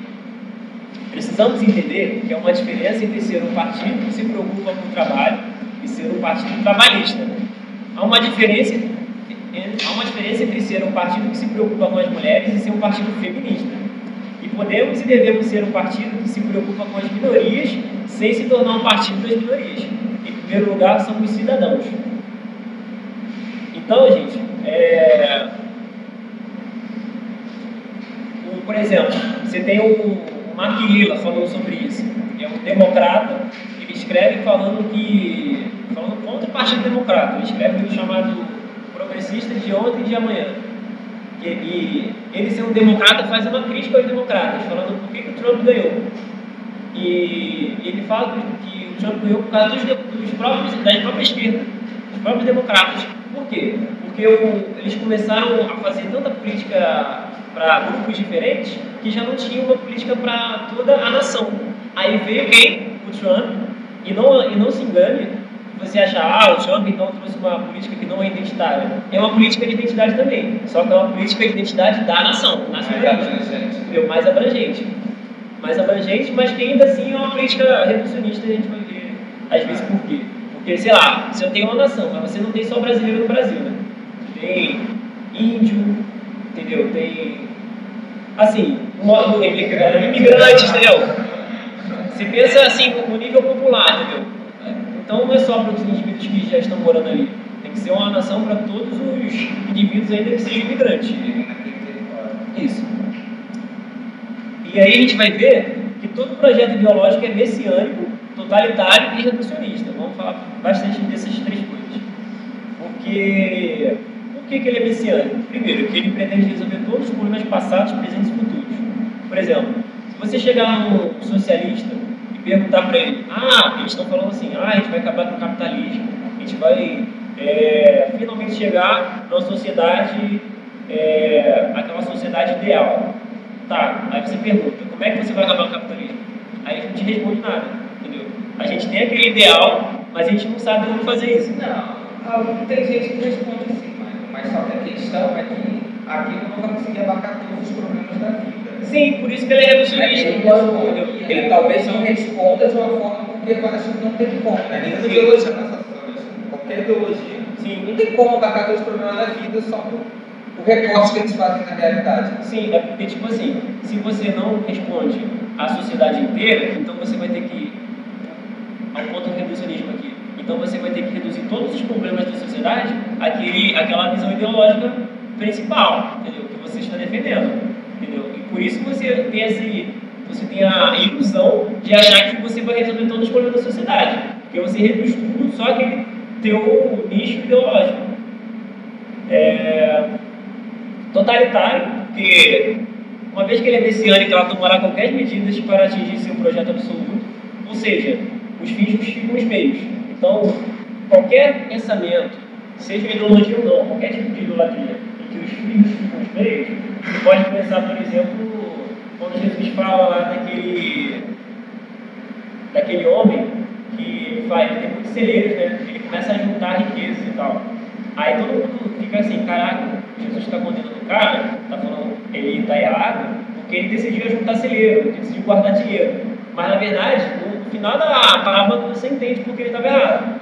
Precisamos entender que há uma diferença entre ser um partido que se preocupa com o trabalho e ser um partido trabalhista. Há uma diferença, há uma diferença entre ser um partido que se preocupa com as mulheres e ser um partido feminista. E podemos e devemos ser um partido que se preocupa com as minorias sem se tornar um partido das minorias. Em primeiro lugar, somos cidadãos. Então, gente, é... por exemplo, você tem um... Mark Lilla falou sobre isso. É um democrata. Ele escreve falando que falando contra o Partido Democrata. Ele escreve um livro chamado Progressistas de Ontem e de Amanhã. E, e ele, sendo democrata, faz uma crítica aos democratas, falando por que, que o Trump ganhou. E ele fala que o Trump ganhou por causa dos, dos próprios, da própria esquerda, dos próprios democratas. Por quê? Porque o, eles começaram a fazer tanta política para grupos diferentes, que já não tinha uma política para toda a nação. Aí veio quem? O Trump. E não, e não se engane, você acha, ah, o Trump então trouxe uma política que não é identitária. É uma política de identidade também, só que é uma política de identidade da nação, nacionalista. Mais abrangente. Mais abrangente. Mais abrangente, mas que ainda assim é uma política revolucionista, a gente vai ver às vezes por quê. Porque, sei lá, se eu tenho uma nação, mas você não tem só brasileiro no Brasil, né? Tem índio, entendeu? Tem, assim, modo imigrantes, entendeu? Se pensa assim, no nível popular, entendeu? Então não é só para os indivíduos que já estão morando ali. Tem que ser uma nação para todos os indivíduos ainda que sejam imigrantes. Isso. E aí a gente vai ver que todo projeto ideológico é messiânico, totalitário e reducionista. Vamos falar bastante dessas três coisas. Porque... Por que, que ele é messiânico? Primeiro, que ele pretende resolver todos os problemas passados, presentes e futuros. Por exemplo, se você chegar num socialista e perguntar para ele, ah, eles estão falando assim, ah, a gente vai acabar com o capitalismo, a gente vai é, finalmente chegar numa sociedade, é, aquela sociedade ideal. Tá, aí você pergunta, como é que você vai acabar o capitalismo? Aí a gente não te responde nada, entendeu? A gente tem aquele ideal, mas a gente não sabe como fazer isso. Não, tem gente que responde assim, mas só que a questão é que aquilo não vai conseguir abarcar todos os problemas da vida. Sim, por isso que ele é revolucionista. Ele, ele talvez não responda de uma forma porque eu acho que não tem como, né? Nenhuma ideologia nessa situação, qualquer ideologia. Sim. Não tem como abarcar todos os problemas da vida só por o recorte que eles fazem na realidade. Sim, é porque, tipo assim, se você não responde à sociedade inteira, então você vai ter que... Há um ponto de reducionismo aqui. Então você vai ter que reduzir todos os problemas da sociedade àquele, àquela visão ideológica principal, entendeu? Que você está defendendo, entendeu? E por isso você tem, esse, você tem a ilusão de achar que você vai resolver todos os problemas da sociedade, porque você reduz tudo só aquele teu nicho ideológico. É... totalitário, porque uma vez que ele é messiânico, ela tomará qualquer medidas para atingir seu projeto absoluto, ou seja, os fins justificam os meios. Então, qualquer pensamento, seja ideologia ou não, qualquer tipo de idolatria, em que os fins justificam os meios, você pode pensar, por exemplo, quando Jesus fala lá daquele, daquele homem que faz, tem muitos celeiros, né? Ele começa a juntar riquezas e tal. Aí todo mundo fica assim, caraca, Jesus está condenando o cara, está falando ele está errado, porque ele decidiu juntar celeiro, ele decidiu guardar dinheiro. Mas na verdade, no final da parábola você entende porque ele estava errado.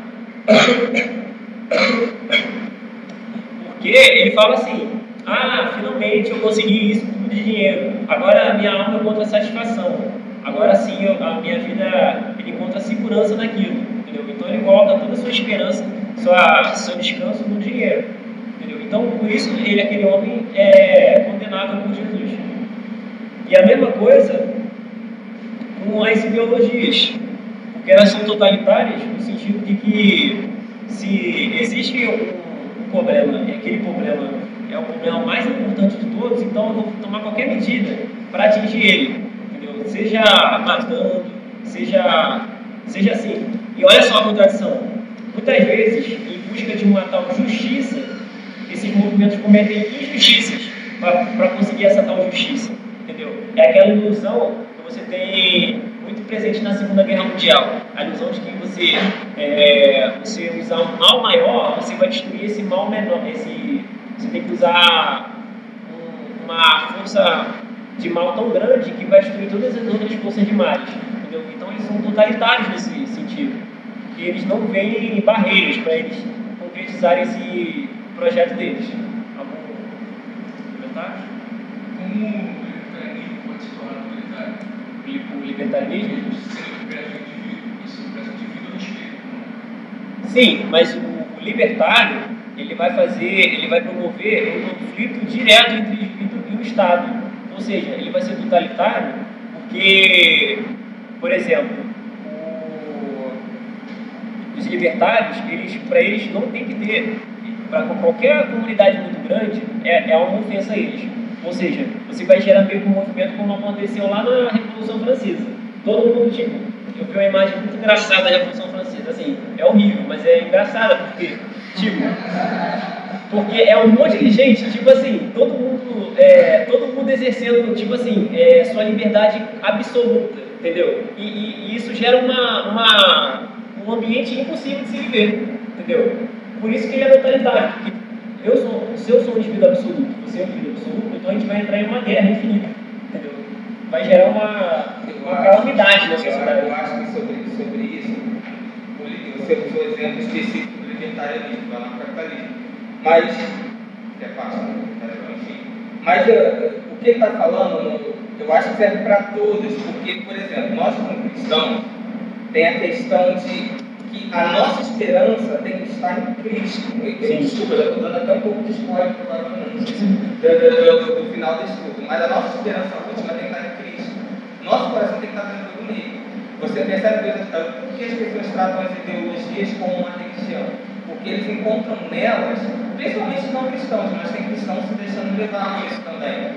Porque ele fala assim, ah, finalmente eu consegui isso tudo de dinheiro, agora a minha alma encontra satisfação, agora sim eu, a minha vida ele encontra segurança naquilo, entendeu? Então ele coloca toda a sua esperança, sua, seu descanso no dinheiro. Então, por isso, ele, aquele homem, é condenável por Jesus. E a mesma coisa com as ideologias, porque elas são totalitárias no sentido de que, se existe um, um problema, e aquele problema é o problema mais importante de todos, então eu vou tomar qualquer medida para atingir ele, entendeu? Seja matando, seja, seja assim. E olha só a contradição. Muitas vezes, em busca de uma tal justiça, esses movimentos cometem injustiças para conseguir essa tal justiça, entendeu? É aquela ilusão que você tem muito presente na Segunda Guerra Mundial, a ilusão de que você, é, você usar um mal maior, você vai destruir esse mal menor, esse, você tem que usar um, uma força de mal tão grande que vai destruir todas as outras forças de males, entendeu? Então eles são totalitários nesse sentido, porque eles não veem barreiras para eles concretizarem esse projeto deles. Algum comentário? Como o libertarianismo pode se tornar totalitário? O libertarianismo? Se ele liberta o indivíduo, e se liberta o indivíduo, não chega. Sim, mas o libertário, ele vai fazer, ele vai promover um conflito direto entre o indivíduo e o Estado. Ou seja, ele vai ser totalitário porque, por exemplo, o... os libertários, eles, para eles não tem que ter, para qualquer comunidade muito grande, é, é uma ofensa a eles. Ou seja, você vai gerar meio que um movimento como aconteceu lá na Revolução Francesa. Todo mundo tinha. Eu vi uma imagem muito engraçada da Revolução Francesa. Assim, é horrível, mas é engraçada porque, tipo, porque é um monte de gente, tipo assim, todo mundo, é, todo mundo exercendo, tipo assim, é, sua liberdade absoluta, entendeu? E, e, e isso gera uma, uma, um ambiente impossível de se viver, entendeu? Por isso que ele é totalitário, porque eu sou, se eu sou um indivíduo absoluto, você é um indivíduo absoluto, então a gente vai entrar em uma guerra infinita, entendeu? Vai gerar uma, uma calamidade na sociedade. Eu acho que sobre, sobre isso, você usou exemplo específico do libertarianismo, vai lá no capitalismo, mas, que é fácil, enfim, mas o que ele está falando, eu acho que serve para todos, porque, por exemplo, nós como cristãos, tem a questão de que a nossa esperança tem que estar em Cristo. E, desculpa, já estou dando até um pouco de spoiler para o do, do final do estudo. Mas a nossa esperança última tem que estar em Cristo. Nosso coração tem que estar dentro do meio. Você percebe por que as pessoas tratam as ideologias como uma religião? Porque eles encontram nelas, principalmente não cristãos, mas tem cristãos se deixando levar nisso também,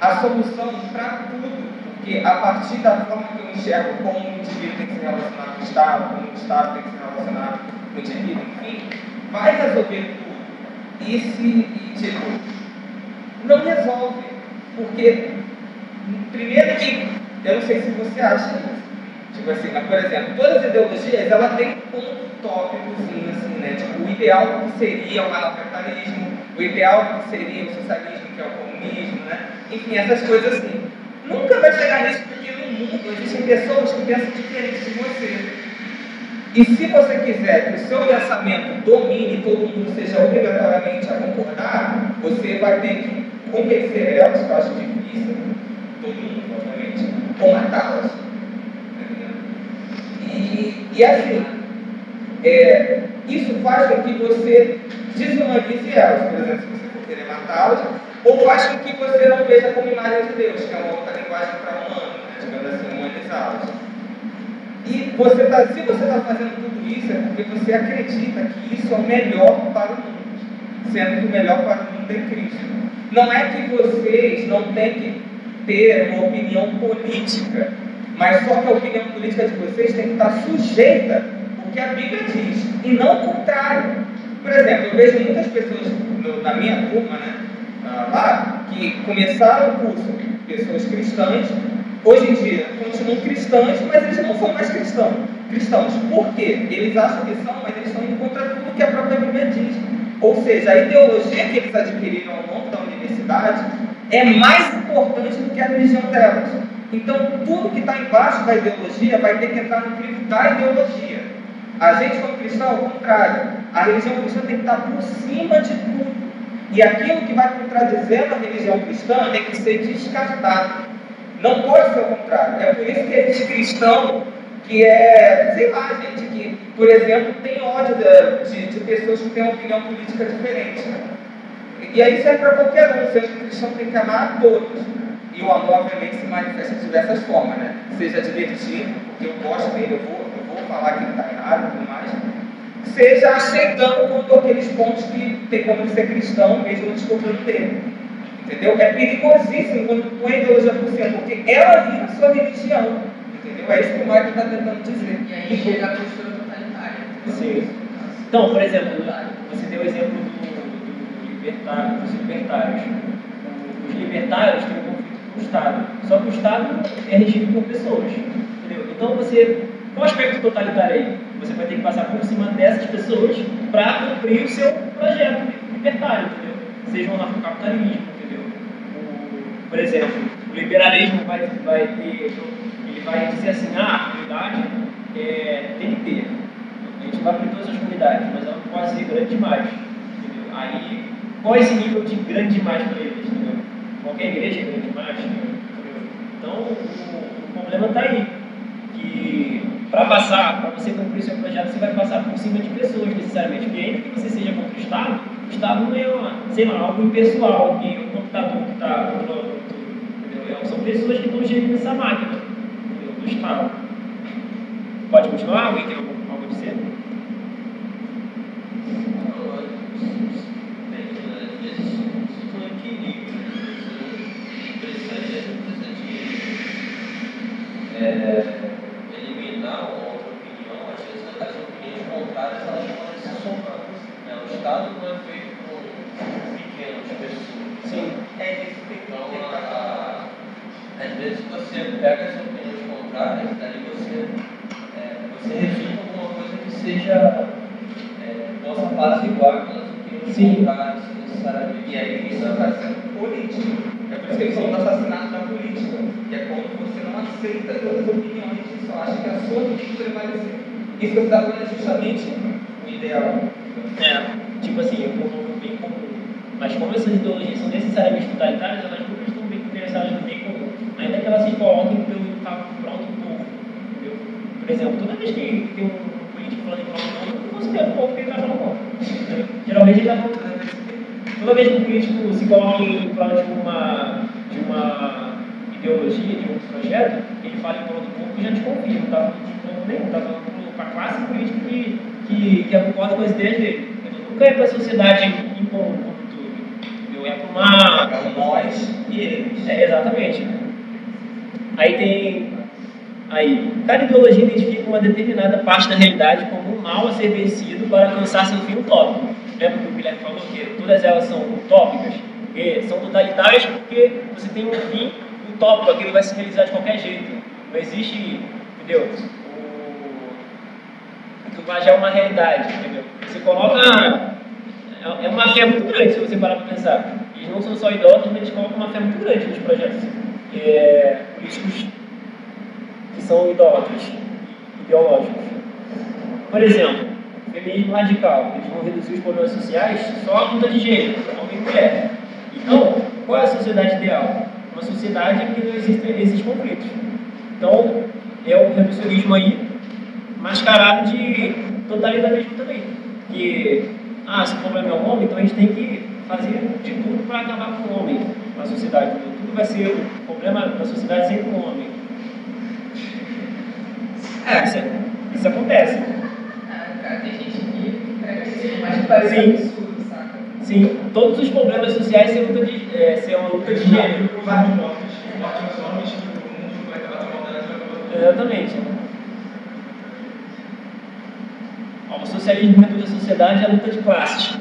a solução para tudo. Porque a partir da forma que eu enxergo como o indivíduo tem que se relacionar com o Estado, como o Estado tem que se relacionar com o indivíduo, enfim, vai resolver tudo e se tirou. Não resolve, porque, primeiro que, eu não sei se você acha isso, tipo assim, mas por exemplo, todas as ideologias, ela tem um tópicozinho assim, né, tipo, o ideal que seria o anarcocapitalismo, o ideal que seria o socialismo, que é o comunismo, né, enfim, essas coisas assim. Nunca vai chegar nisso, porque no mundo existem pessoas que pensam diferente de você. E se você quiser que o seu pensamento domine e todo mundo seja obrigatoriamente a concordar, você vai ter que convencer elas, que eu acho difícil, todo mundo, obviamente, ou matá-las. E, e assim, é, isso faz com que você desumanize elas, por exemplo, se você for querer matá-las, ou faz com que você não veja como imagem de Deus, que é uma outra linguagem para humano, né, digamos assim, humanizá-las. E você tá, se você está fazendo tudo isso, é porque você acredita que isso é o melhor para o mundo, sendo que o melhor para o mundo é Cristo. Não é que vocês não têm que ter uma opinião política, mas só que a opinião política de vocês tem que estar sujeita ao que a Bíblia diz, e não o contrário. Por exemplo, eu vejo muitas pessoas no, na minha turma, né, lá, que começaram o curso, pessoas cristãs, hoje em dia continuam cristãos, mas eles não são mais cristãos. cristãos. Por quê? Eles acham que são, mas eles estão indo contra tudo que a própria Bíblia diz. Ou seja, a ideologia que eles adquiriram ao longo da universidade é mais importante do que a religião delas. Então, tudo que está embaixo da ideologia vai ter que entrar no crivo da ideologia. A gente, como cristão, é o contrário. A religião cristã tem que estar por cima de tudo. E aquilo que vai contradizendo a religião cristã tem que ser descartado. Não pode ser o contrário. É por isso que existe cristão que é, sei lá, gente, que, por exemplo, tem ódio de, de, de pessoas que têm uma opinião política diferente. E aí serve para qualquer um, seja que o cristão tem que amar a todos. E o amor, obviamente, se manifesta de diversas formas, né? Seja divertido, porque eu gosto dele, eu vou, eu vou falar que ele está errado e tudo mais. Seja aceitando quanto aqueles pontos que tem como ser cristão, mesmo discordando dele. Entendeu? É perigosíssimo quando põe a ideologia por cima, porque ela vira a sua religião. Entendeu? É isso que o Michael está tentando dizer. E aí chega a postura totalitária. Sim. Então, por exemplo, você deu o exemplo do, do libertário, dos libertários. Os libertários têm um conflito com o Estado. Só que o Estado é regido por pessoas. Entendeu? Então, você, qual aspecto totalitário aí? Você vai ter que passar por cima dessas pessoas para cumprir o seu projeto libertário. Entendeu? Seja o anarcocapitalismo. Por exemplo, o liberalismo vai, vai ter, ele vai dizer assim, ah, a comunidade é, tem que ter. A gente vai para todas as comunidades, mas ela não pode ser grande demais. Entendeu? Aí, qual é esse nível de grande demais para eles? Entendeu? Qualquer igreja é grande demais. Entendeu? Então, o, o problema está aí. Que para passar, para você cumprir o seu projeto, você vai passar por cima de pessoas necessariamente. Porque ainda que você seja contra o Estado, o Estado não é uma, sei lá, algo impessoal, que é um computador que está controlando. São pessoas que estão gerindo essa máquina, entendeu? Do Estado. Pode continuar? Alguém tem algo a dizer? Aí, cada ideologia identifica uma determinada parte da realidade como um mal a ser vencido para alcançar seu fim utópico. Lembra que o Guilherme falou que todas elas são utópicas, que são totalitárias porque você tem um fim utópico, aquilo vai se realizar de qualquer jeito. Não existe, entendeu? Aquilo vai já é uma realidade, entendeu? Você coloca... É uma fé muito grande, se você parar para pensar. Eles não são só idólatras, mas eles colocam uma fé muito grande nos projetos é, políticos que são idólatras, ideológicos. Por exemplo, feminismo radical. Eles vão reduzir os problemas sociais só à luta de gênero, homem e mulher. Então, qual é a sociedade ideal? Uma sociedade em que não existem esses conflitos. Então, é um revolucionismo aí, mascarado de totalitarismo também. Que, ah, se o problema é o homem, então a gente tem que fazer de tudo para acabar com o homem na sociedade. Tudo vai ser o problema da sociedade sempre com o homem. É, isso, isso acontece. Ah, cara, tem gente que prega isso, mas parece um absurdo, saca? Sim, todos os problemas sociais são luta de, é, ser uma luta de gênero. Exatamente. O socialismo reduz a sociedade à luta de classes.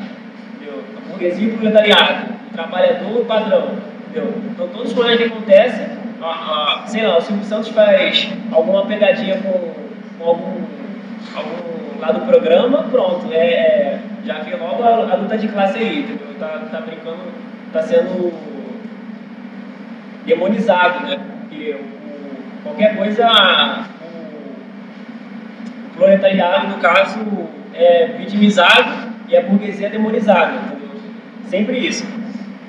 Entendeu? A burguesia e o proletariado, o trabalhador, o padrão. Entendeu? Então, todos os problemas que acontecem, ah, ah, sei lá, o Silvio Santos faz alguma pegadinha com, com algum, algum lá do programa, pronto, é, já vem logo a, a luta de classe aí, entendeu? Tá, tá brincando, tá sendo demonizado, né? Porque o, qualquer coisa, o, o proletariado, no caso, é vitimizado e a burguesia é demonizada, entendeu? Sempre isso.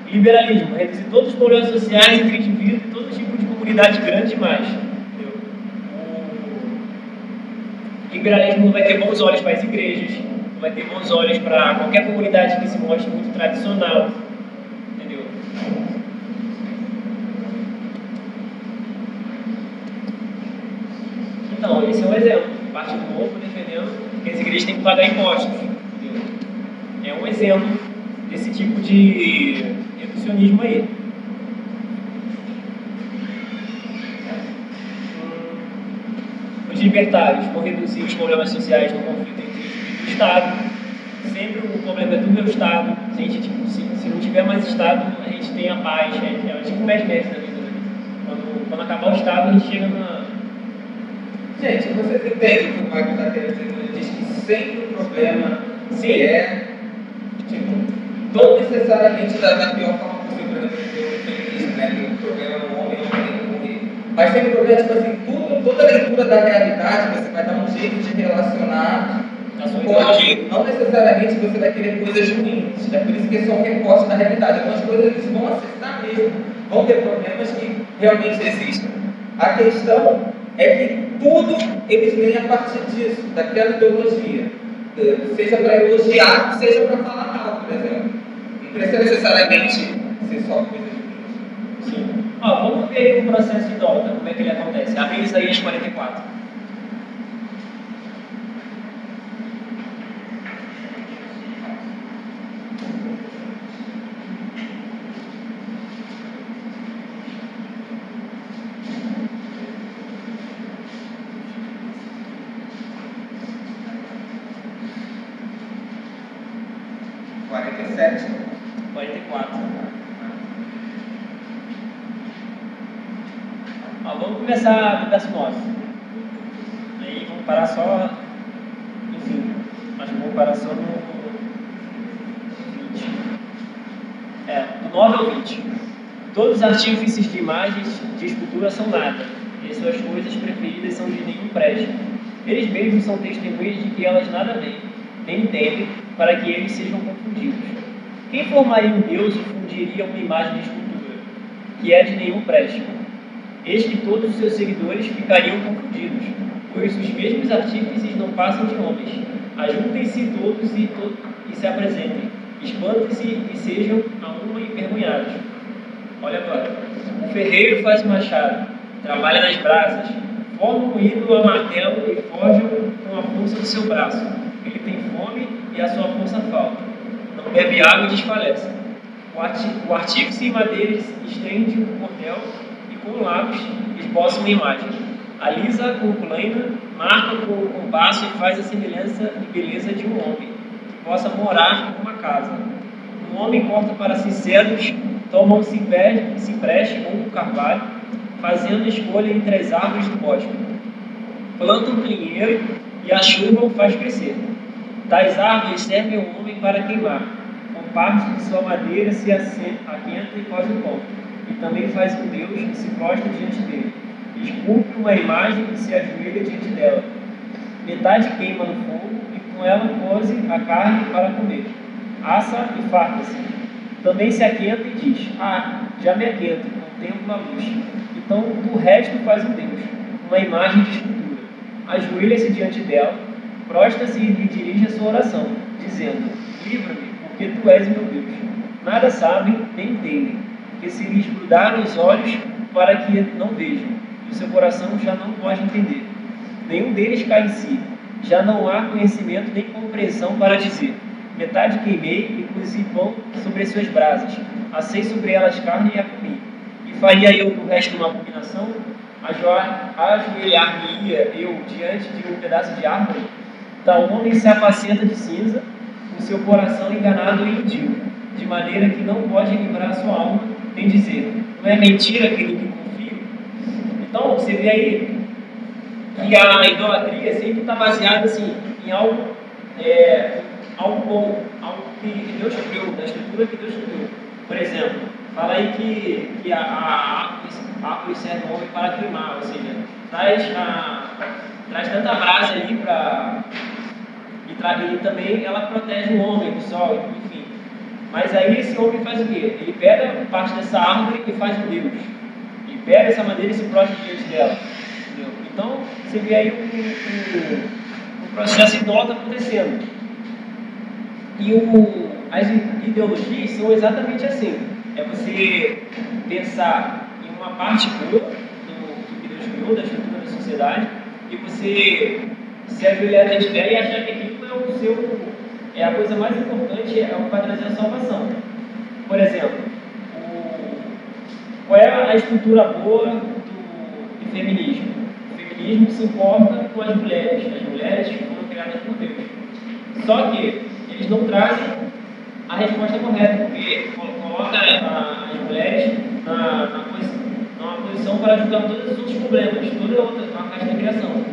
Liberalismo, reduzir todos os problemas sociais entre indivíduos e todo tipo de comunidade grande demais. Entendeu? O liberalismo não vai ter bons olhos para as igrejas, não vai ter bons olhos para qualquer comunidade que se mostre muito tradicional. Entendeu? Então, esse é um exemplo. Parte do povo defendendo que as igrejas têm que pagar impostos. Entendeu? É um exemplo desse tipo de... reducionismo aí. Os libertários vão reduzir os problemas sociais no conflito entre o Estado. Sempre o problema é do meu Estado. Se, a gente, tipo, se, se não tiver mais Estado, a gente tem a paz. É, é tipo o Mad Max da vida. Né? Quando, quando acabar o Estado, a gente chega na... Gente, vocês entendem o que o Michael está querendo dizer? Ele diz que sempre o problema se é... Tipo, não necessariamente da, da pior forma possível, né? O problema é o homem, o homem morrer. Mas tem um problema, tipo assim, tudo, toda leitura da realidade você vai dar um jeito de relacionar com aquilo. Não necessariamente você vai querer coisas ruins. É por isso que é só um recorte da realidade. Algumas coisas eles vão acessar mesmo. Vão ter problemas que realmente existem. A questão é que tudo eles vêm a partir disso, daquela ideologia. Seja para elogiar, seja para falar mal, por exemplo. Não precisa necessariamente ser só coisa de Deus. Sim. Ó, vamos ver o processo de idólatra, como é que ele acontece. Abre Isaías quarenta e quatro. quarenta e quatro. Ó, vamos começar no verso nove. Aí vamos parar só no fim. Acho que vamos parar só no vinte. É, do nove ao vinte. Todos os artífices de imagens de escultura são nada, e suas coisas preferidas são de nenhum empréstimo. Eles mesmos são testemunhas de que elas nada veem, nem entendem, para que eles sejam confundidos. Quem formaria um Deus e fundiria uma imagem de escultura, que é de nenhum préstimo? Eis que todos os seus seguidores ficariam confundidos, pois os mesmos artífices não passam de homens. Ajuntem-se todos e, to- e se apresentem, espantem-se e sejam a uma envergonhados. Olha agora, o ferreiro faz machado, trabalha nas brasas, forma um ídolo a martelo e foge com a força do seu braço. Ele tem fome e a sua força falta. Não bebe água e desfalece. O artífice em madeira estende um cordel e com lápis esboça uma imagem. alisa com culaina, marca com o compasso e faz a semelhança e beleza de um homem, que possa morar numa casa. Um homem corta para sinceros, toma um cipreste ou um carvalho, fazendo escolha entre as árvores do bosque. Planta um pinheiro e a chuva o faz crescer. Tais árvores servem ao homem para queimar, com parte de sua madeira se aquenta e faz o pão. E também faz um deus que se prostra diante dele. Esculpe uma imagem e se ajoelha diante dela. Metade queima no fogo e com ela coze a carne para comer. Assa e farta-se. Também se aquenta e diz: ah, já me aquento, contemplo a luz. Então do resto faz um deus, uma imagem de escultura. Ajoelha-se diante dela, prostra-se e lhe dirige a sua oração, dizendo: livra-me, porque tu és meu Deus. Nada sabem nem temem, que se lhes grudaram os olhos para que não vejam. O seu coração já não pode entender. Nenhum deles cai em si. Já não há conhecimento nem compreensão para dizer: metade queimei e cozi pão sobre as suas brasas. Assei sobre elas carne e a comi. E faria eu do resto uma abominação? Ajoelhar-me-ia eu diante de um pedaço de árvore? Tal homem se apacenta de cinza, o seu coração enganado e iludido, de maneira que não pode livrar sua alma nem dizer: não é mentira aquele que Então, você vê aí que a idolatria sempre está baseada assim, em algo, é, algo bom, algo que Deus criou, da estrutura que Deus criou. Por exemplo, fala aí que, que a água serve o homem para queimar, ou seja, traz, a, traz tanta brasa ali para... E, tra, e também ela protege o homem do sol, enfim. Mas aí esse homem faz o quê? Ele pega parte dessa árvore e faz um deus. Pega essa madeira e se prostra diante dela. Entendeu? Então, você vê aí um, um, um processo idólatra acontecendo. E o, as ideologias são exatamente assim. É você pensar em uma parte boa do que Deus criou, da estrutura da sociedade, e você se ajoelhar diante dela e achar que aquilo é o seu, é a coisa mais importante, é o que vai trazer a salvação. Por exemplo, qual é a estrutura boa do, do feminismo? O feminismo se importa com as mulheres. As mulheres foram criadas por Deus. Só que eles não trazem a resposta correta, porque coloca as mulheres na, na posição, numa posição para ajudar todos os outros problemas, toda outra, a caixa da criação.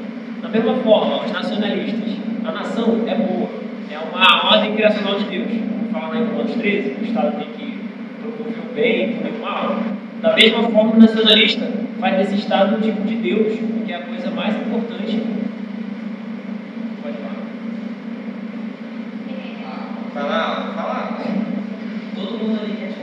Da mesma forma, os nacionalistas. A nação é boa. É uma ordem criacional de Deus. Fala lá em Romanos treze, que o Estado tem que promover o bem, promover o mal. Da mesma forma, o nacionalista faz desse Estado um tipo de Deus, que é a coisa mais importante. Pode falar. Fala, fala. Todo mundo ali quer falar.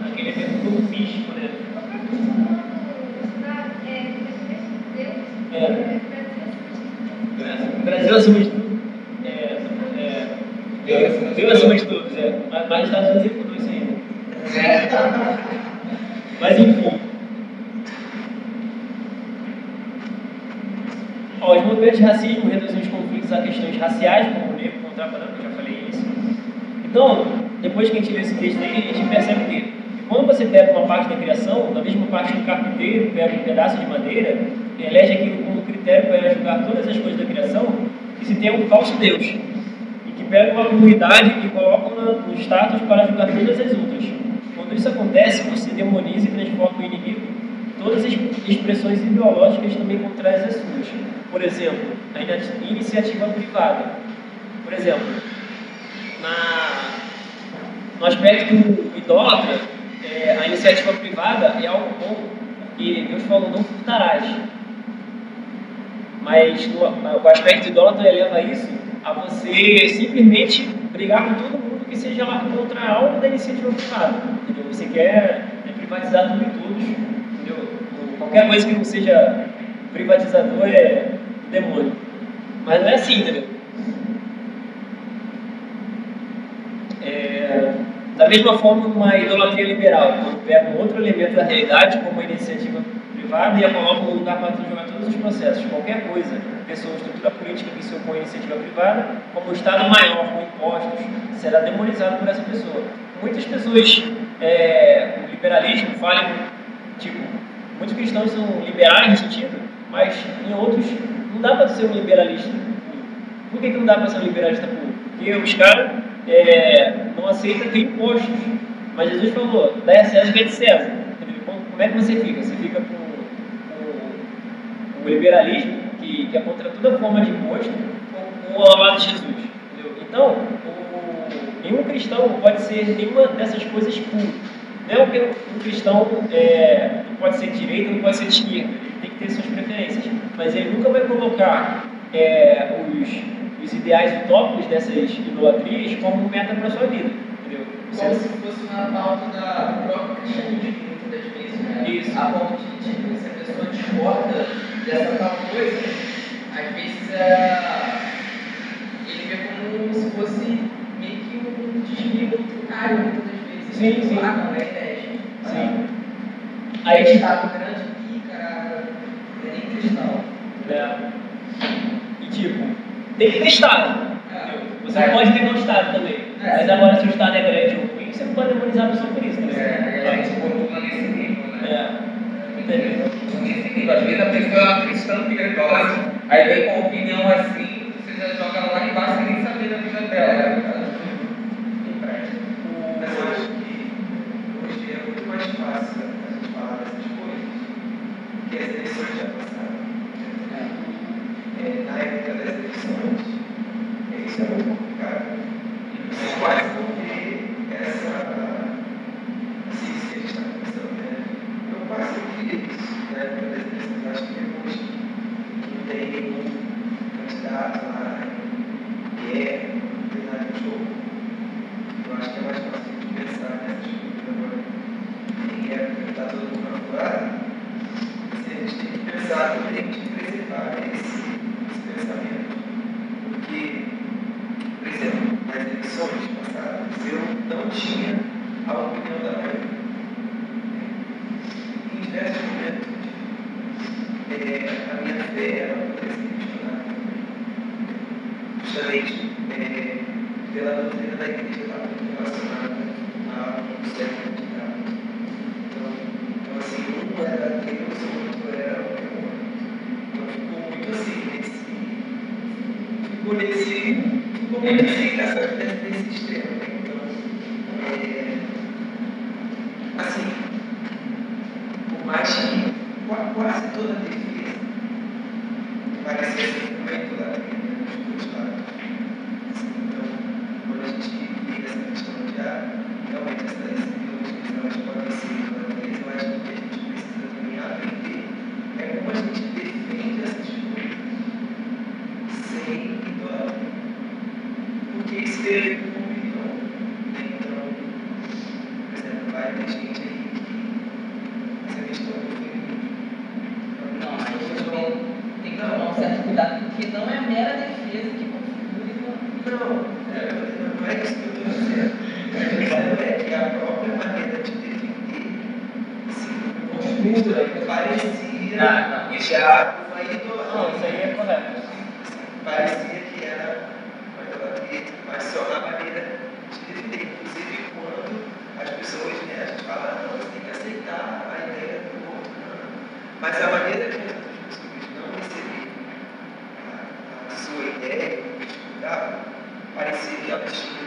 Aquele evento todo místico, né? Qual é a questão do Estado? É, É, Brasil acima de tudo. É, é, Brasil acima de tudo, é. Mas, mas Estados Unidos mudou isso ainda. É. Mas enfim. Ó, os movimentos de racismo reduzem os conflitos a questões raciais, como o negro, contra a branca, eu já falei isso. Então, depois que a gente lê esse texto aí, a gente percebe que quando você pega uma parte da criação, da mesma parte que o carpinteiro pega um pedaço de madeira, e elege aquilo como critério para julgar todas as coisas da criação, que se tem um falso Deus, e que pega uma comunidade e coloca no status para julgar todas as outras. Quando isso acontece, você demoniza e transforma o inimigo. Todas as expressões ideológicas também contrariam as suas. Por exemplo, a iniciativa privada. Por exemplo, na, no aspecto idólatra, É, a iniciativa privada é algo bom, porque Deus falou, não furtarás. Mas no, o aspecto idólatra eleva isso a você simplesmente brigar com todo mundo que seja lá contra algo da iniciativa privada. Entendeu? Você quer privatizar tudo e todos. Entendeu? Qualquer coisa que não seja privatizador é demônio. Mas não é assim, entendeu? É... Da mesma forma, uma idolatria liberal, quando pega um outro elemento da realidade, como a iniciativa privada, e a coloca no lugar para transformar todos os processos. Qualquer coisa, pessoa, estrutura política que se opõe à iniciativa privada, como o Estado maior, com impostos, será demonizado por essa pessoa. Muitas pessoas, é, o liberalismo, falam, tipo, muitos cristãos são liberais no sentido, mas em outros, não dá para ser um liberalista público. Por que, que não dá para ser um liberalista público? Porque os caras, É, não aceita ter impostos, mas Jesus falou, dá a César o que é de César. Como é que você fica? Você fica com o liberalismo, que, que é contra toda forma de imposto, ou ao lado de Jesus. Entendeu? Então, o, nenhum cristão pode ser nenhuma dessas coisas puro. Não é porque um cristão é, não pode ser de direita, não pode ser de esquerda, ele tem que ter suas preferências, mas ele nunca vai colocar é, os... os ideais utópicos dessas idolatrias como meta para a sua vida, entendeu? Como se fosse uma pauta da própria cristianismo, muitas vezes, né? Isso. A ponto de, tipo, se a pessoa discorda dessa tal coisa, às vezes uh, ele vê como se fosse meio que um desvio voluntário, muitas vezes. Sim, sim. Ah, não, é ideia. Sim. Aí a gente tá com grande aqui, caraca, não é nem cristal. É. E tipo... Tem que ter Estado. Entendeu? Você não pode ter não Estado também. Mas agora, se o Estado é grande ou ruim, você não pode demonizar a pessoa por isso. Né? É, a gente continua nesse nível, né? É. Entendeu? Nesse nível. Às vezes a pessoa é uma cristã piedosa, aí vem com uma opinião assim, você já joga ela lá embaixo sem nem saber da vida dela. Né? Mas eu acho que hoje é muito mais fácil a gente falar dessas coisas que as eleições já passaram. É, na época das eleições, isso é muito complicado. Isso faz porque essa ciência que a gente está começando, né? Eu passei por isso na época das eleições, acho que hoje não tem nenhum candidato lá em guerra, não tem nada em jogo. Eu acho que é mais fácil de pensar nessas coisas agora. Em época que está todo mundo calculado, assim, a gente tem que pensar também de preservar esse. Porque, por exemplo, nas eleições passadas, eu não tinha a opinião da maioria. Em diversos momentos, é, a minha fé era uma coisa questionada. Justamente é, pela doutrina da igreja relacionada a um certo candidato. Então, então, assim, um era Deus, o outro era o meu. Então, ficou muito assim. Por esse, por esse, nessa, nesse extremo, né? Então, é, assim, por mais que quase toda a defesa parecia ser muito lá dentro dos dois lados. Então, quando a gente liga essa questão de ah, realmente essas elas podem ser idolatrias, eu acho que a gente precisa também aprender é como a gente defende essas coisas sem. Porque isso dele é comigo. Então, por exemplo, vai ter gente aí que essa questão do feminismo. Não, as pessoas vão. porque não é a mera defesa que configura. Não, não é isso que eu estou dizendo. A questão é que a própria maneira de defender se configura, parecia ah, não. já uma idolatria. Isso aí é correto. Parecia que era uma idolatria, mas só na maneira de defender. Inclusive, quando as pessoas, né, a gente fala, não, você tem que aceitar a ideia do outro. Mas a maneira que parecia que ela tinha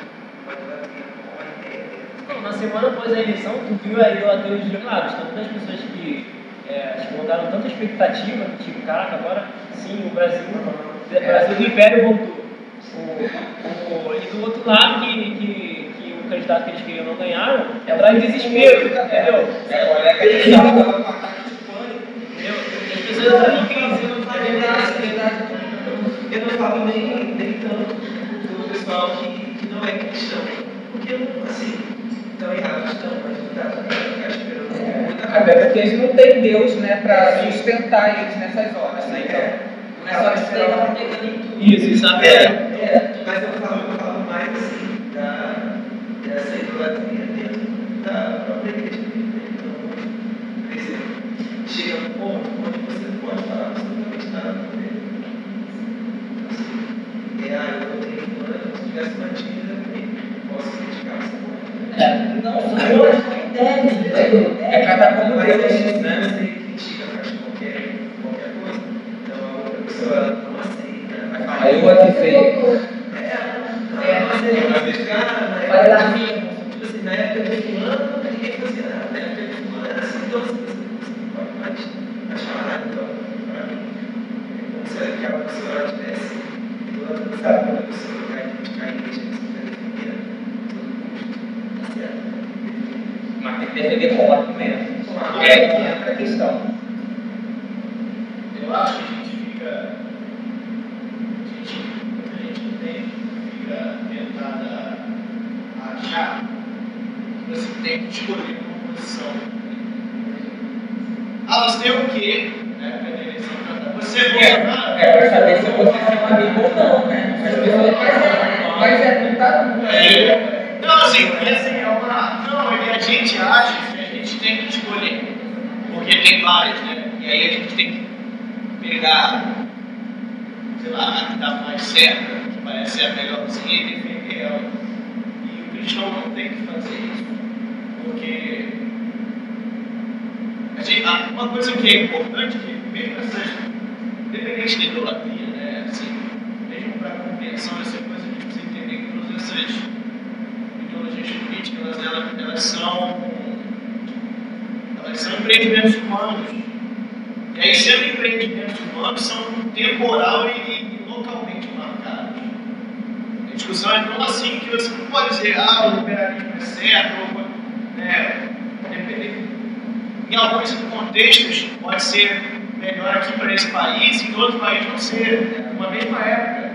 uma idolatria com a ideia dela. Na semana após a eleição, tu viu a idolatria dos dois lados. Tantas pessoas que é, colocaram tanta expectativa, tipo, caraca, agora sim, o Brasil, o Brasil do Império voltou. O, o, e do outro lado, que, que, que o candidato que eles queriam não ganharam, é pra desespero, entendeu? É, olha, a gente estava com um ataque de pânico, entendeu? As pessoas estão em crise, não estão em nada. Eu não falo nem, nem tanto do pessoal que, que não é cristão, porque, assim, estão errados, estão, mas não dá para ficar esperando muita coisa. Até porque eles não têm Deus, né, para sustentar eles nessas horas, né, então. Nessa hora que ela não tem tudo. Isso, isso é, é, é. Mas eu falo, eu falo mais, assim, da, dessa idolatria dentro da própria igreja. Então, por exemplo, chega um ponto onde você pode falar absolutamente nada. Ah, eu não tenho plano, se tivesse uma dívida, posso criticar essa coisa. Não, só eu acho que deve. É cada como vai agir, né? Você critica qualquer, qualquer coisa, então a outra pessoa não aceita. Aí eu até sei. É, não aceita. Vai dar fim. Tipo assim, na época do fulano, ninguém fazia nada. Na época do fulano era assim, então você não pode mais achar nada. Então, para mim, é como se aquela pessoa tivesse. Sabe quando a pessoa vai criticar a igreja, você vai defender a todo custo? Mas tem que defender com o argumento. É que entra a questão. Eu acho que a gente fica. A gente, a gente tem, fica tentado a achar que você tem que escolher uma posição. Ah, você tem o quê? Você é, é para saber se eu vou ser seu amigo ou não, né? Mas eu vou fazer, mas é tentado. É. Não, assim, porque assim, é uma. Não, é que a gente acha que a gente tem que escolher. Porque tem várias, né? E aí a gente tem que pegar, sei lá, a que dá mais certa, que parece ser a melhorzinha e defender ela. E o cristão não tem que fazer isso. Porque. A gente, uma coisa que é importante que mesmo essas. Independente da idolatria, né? Assim, mesmo para a compreensão dessa coisa, a gente precisa entender que todas essas ideologias políticas, elas, elas, elas são elas são empreendimentos humanos. E aí, sendo empreendimentos humanos, são temporal e, e localmente marcados. A discussão é não assim que você não pode dizer, ah, o liberalismo é certo, ou né? Dependendo. Em alguns contextos, pode ser melhor aqui para esse país e em outro país não ser uma mesma época,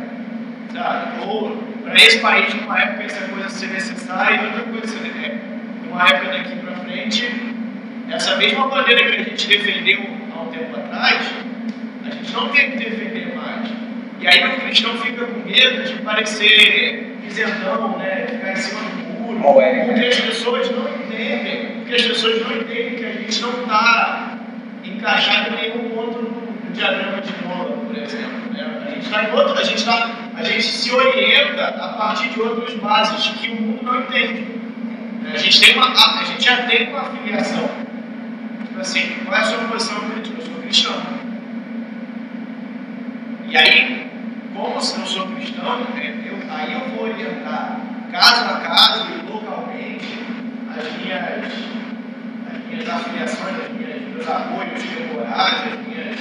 sabe? Ou para esse país, numa época, essa coisa ser necessária e outra coisa, né? Numa época daqui para frente, essa mesma bandeira que a gente defendeu há um tempo atrás, a gente não tem que defender mais. E aí o cristão fica com medo de parecer isentão, né? Ficar em cima do muro, oh, é, porque é. As pessoas não entendem, porque as pessoas não entendem que a gente não está encaixado em nenhum ponto no diagrama de Mola, por exemplo. Né? A gente está em outro, a gente está, a gente se orienta a partir de outras bases que o mundo não entende. A gente tem uma, a gente já tem uma afiliação. Tipo assim, qual é a sua posição política? Eu sou cristão. E aí, como eu sou cristão, eu, aí eu vou orientar caso a caso e localmente as minhas, as minhas afiliações, as minhas meus apoios temporários, as minhas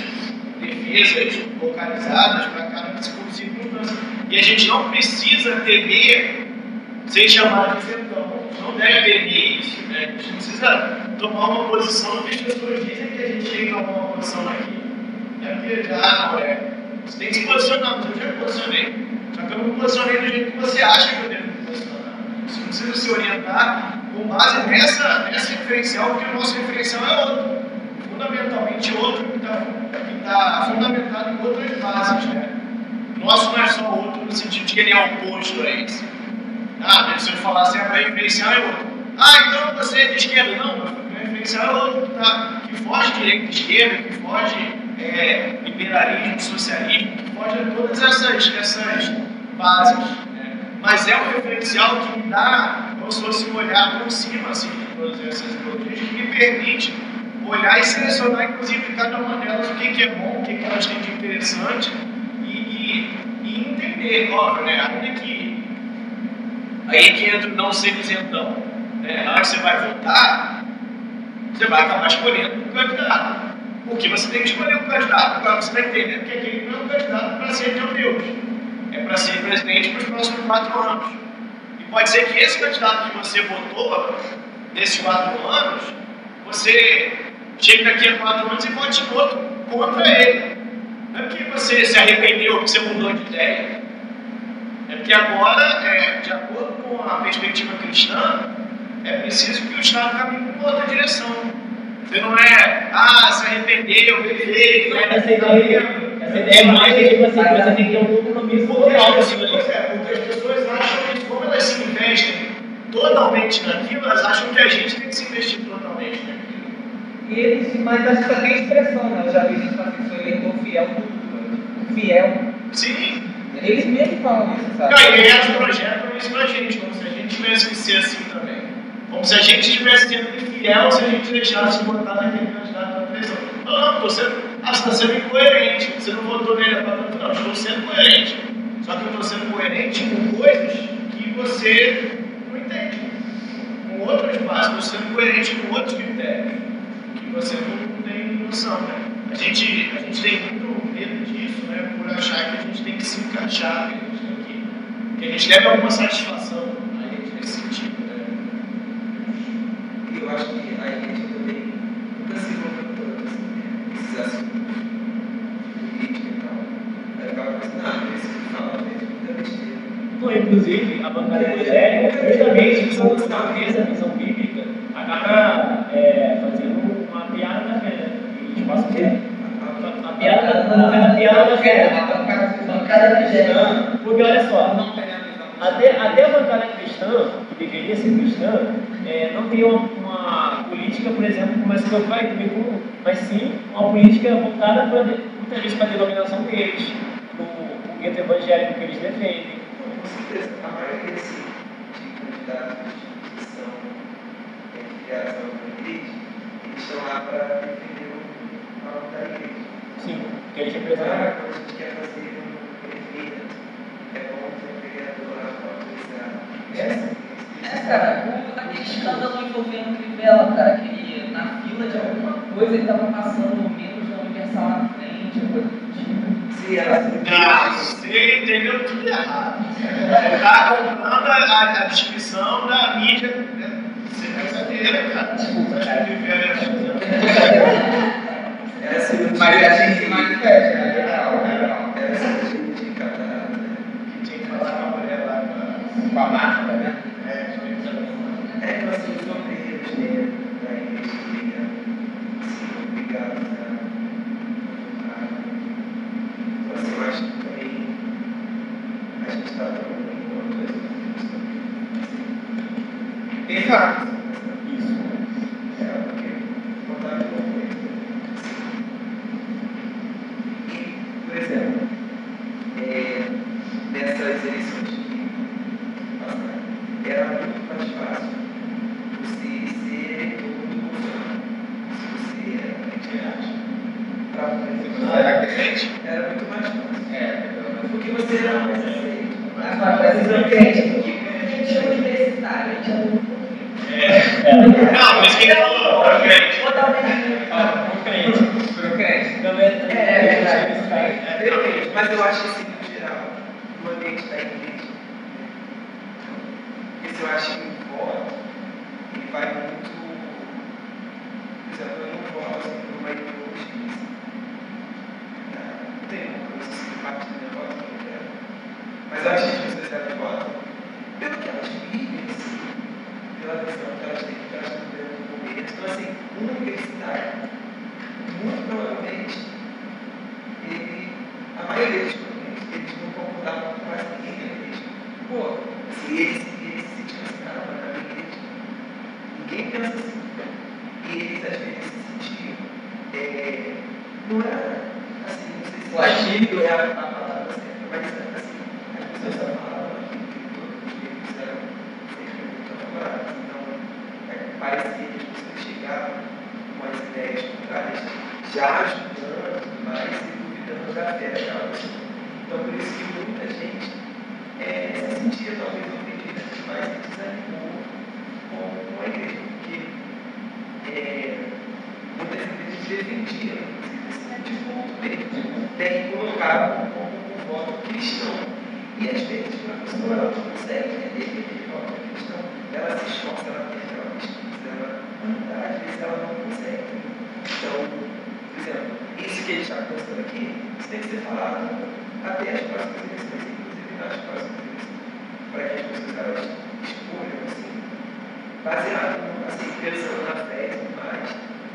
defesas localizadas para cada circunstância. E a gente não precisa temer ser chamado de isentão. A gente não deve temer isso, né? A gente precisa tomar uma posição que as pessoas dizem que a gente tem que tomar uma posição aqui. É porque, ah, não é. Você tem que se posicionar, mas eu já me posicionei. Só que eu não me posicionei do jeito que você acha que eu devo me posicionar. Você precisa se orientar com base nessa, nessa referencial, porque o nosso referencial é outro. Fundamentalmente outro que está tá fundamentado em outras bases, né? nosso não é só outro no sentido de que ele é oposto a isso. Ah, se eu falar assim, ah, meu referencial é outro. Ah, então você é de esquerda. Não, meu referencial é outro que, tá, que foge direito de esquerda, que foge é, liberalismo, socialismo, que foge a todas essas, essas bases. Né? Mas é um referencial que me dá, como se fosse um olhar por cima assim, de todas essas ideologias, que me permite olhar e selecionar, inclusive, cada uma delas, o que, que é bom, o que, que elas têm de interessante e, e, e entender, óbvio, né? Até que aí é que entra o não ser isentão. Né? Na hora que você vai votar, você vai acabar escolhendo o candidato. Porque você tem que escolher o candidato, agora você vai entender que aquele não é um candidato para ser teu Deus. É para ser presidente para os próximos quatro anos. E pode ser que esse candidato que você votou, nesses quatro anos, você chega daqui a quatro anos e vote outro contra ele. Não é porque você se arrependeu, que você mudou de ideia. É porque agora, é, de acordo com a perspectiva cristã, é preciso que o Estado caminhe em outra direção. Você não é, ah, se arrependeu, perfeito, não é perfeito. É mais do que você, você tem que ter um compromisso cultural. Porque as pessoas acham que, como elas se investem totalmente naquilo, elas acham que a gente tem que se investir totalmente naquilo. E eles, mas acho que só tem expressão, né? Eu já vi gente falar que foi eleitor fiel do Lula. Fiel. Sim. Eles mesmo falam isso, sabe? Não, e eles projetam isso pra gente, como se a gente tivesse que ser assim também. Como se a gente estivesse sendo infiel se a gente deixasse botar naquele candidato da eleição. Não, não, você está sendo incoerente. Você não votou nele pra tanto, não. Estou sendo coerente. Só que eu estou sendo coerente com coisas que você não entende. Com outras bases, estou sendo coerente com outros critérios. Você não tem noção, né? A gente, a gente tem muito medo disso, né? Por achar que a gente tem que se encaixar, que a gente tem que, que a gente leva alguma satisfação a gente nesse sentido, né? Eu acho que a gente também nunca se envolveu tanto esses assuntos política e tal. Aí acaba pensando, ah, isso que fala, muita besteira. Não, inclusive, a bancada evangélica, justamente, são essa visão bíblica, acaba é, fazendo piada da fé. A piada da fé. A bancada cristã. Porque olha só, até, até a bancada cristã, que deveria ser cristã, é, não tem uma, uma política, por exemplo, como essa que eu falei, mas sim uma política voltada pra, muitas vezes para a denominação deles, para o gueto evangélico que eles defendem. Com certeza, a maioria desses candidatos que são criados na igreja, estão lá para defender o valor da igreja. Sim, porque eles representam. Ah, quando a gente quer fazer um prefeito, é bom ter um vereador lá para autorizar. É, é, cara, aquele escândalo envolvendo o Crivella, cara, que na fila de alguma coisa ele estava passando menos da Universal na frente, ou coisa do tipo. Sim, ela ah, você entendeu tudo errado. Está comprando a, a descrição da mídia, né? Você vai saber, cara. Desculpa, cara. Mas a gente se manifesta, né? Legal, legal. Era essa gente de cada, né? Que tinha que falar com a mulher lá com a marca, né? É, que nós somos obreiros da igreja, assim, obrigados a. Então, assim, eu acho que também a gente está trabalhando enquanto as pessoas. Exato. Eles não E eles, eles se desgastaram verdadeiramente. Ninguém cansa assim. E eles, às vezes, se sentiam. É, não era assim, não sei se o agílio é a palavra certa, mas era assim. As pessoas falavam aqui o tempo todo, que eles eram sempre muito elaborados. Então, é, parecia que as pessoas chegavam com as ideias contrárias, já ajudando, mas se duvidando da fé daquela pessoa. Então, por isso que muita gente. É, se sentia talvez ofendida demais e desanimou com a igreja, porque é, muitas igrejas defendiam de culto dele, até que colocavam como um voto cristão. E às vezes, quando a pessoa ela não consegue entender que aquele voto é cristão, ela se esforça, ela perde a pesquisa, ela anda, às vezes ela não consegue. Então, por exemplo, isso que a gente está pensando aqui, isso tem que ser falado até as próximas eleições. Nas próximas eleições, para que as pessoas escolham assim, baseado assim, pensando na fé e tudo mais.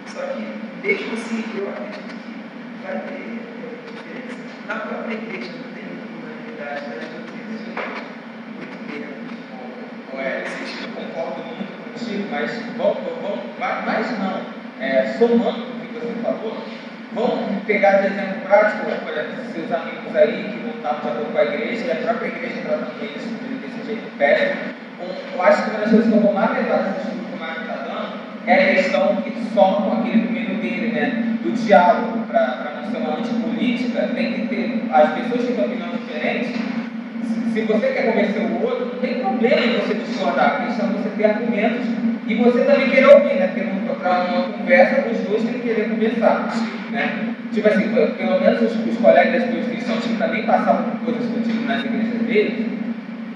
Só que, mesmo assim, eu acredito que vai ter diferença. Na própria igreja não tem unanimidade das doutrinas de Deus, muito menos. É, eu concordo muito contigo, mas vamos, vamos, mais não, é, somando o que você falou, vamos pegar de exemplo prático, por exemplo, seus amigos aí que estava tratando com a igreja, e a própria igreja tratando isso desse jeito péssimo. Eu acho que uma das coisas que eu vou mais levar desse estudo que o Marco está dando é a questão que soma com aquele primeiro dele, né? Do diálogo. Para não ser uma antipolítica, tem que ter. As pessoas que têm opiniões diferentes, se você quer convencer o outro, não tem problema em você discordar, a questão é você ter argumentos e você também querer ouvir, né? Porque numa conversa, os dois têm que querer conversar, né? Tipo assim, pelo menos os, os colegas da instituição que também passavam por coisas contigo nas igrejas deles,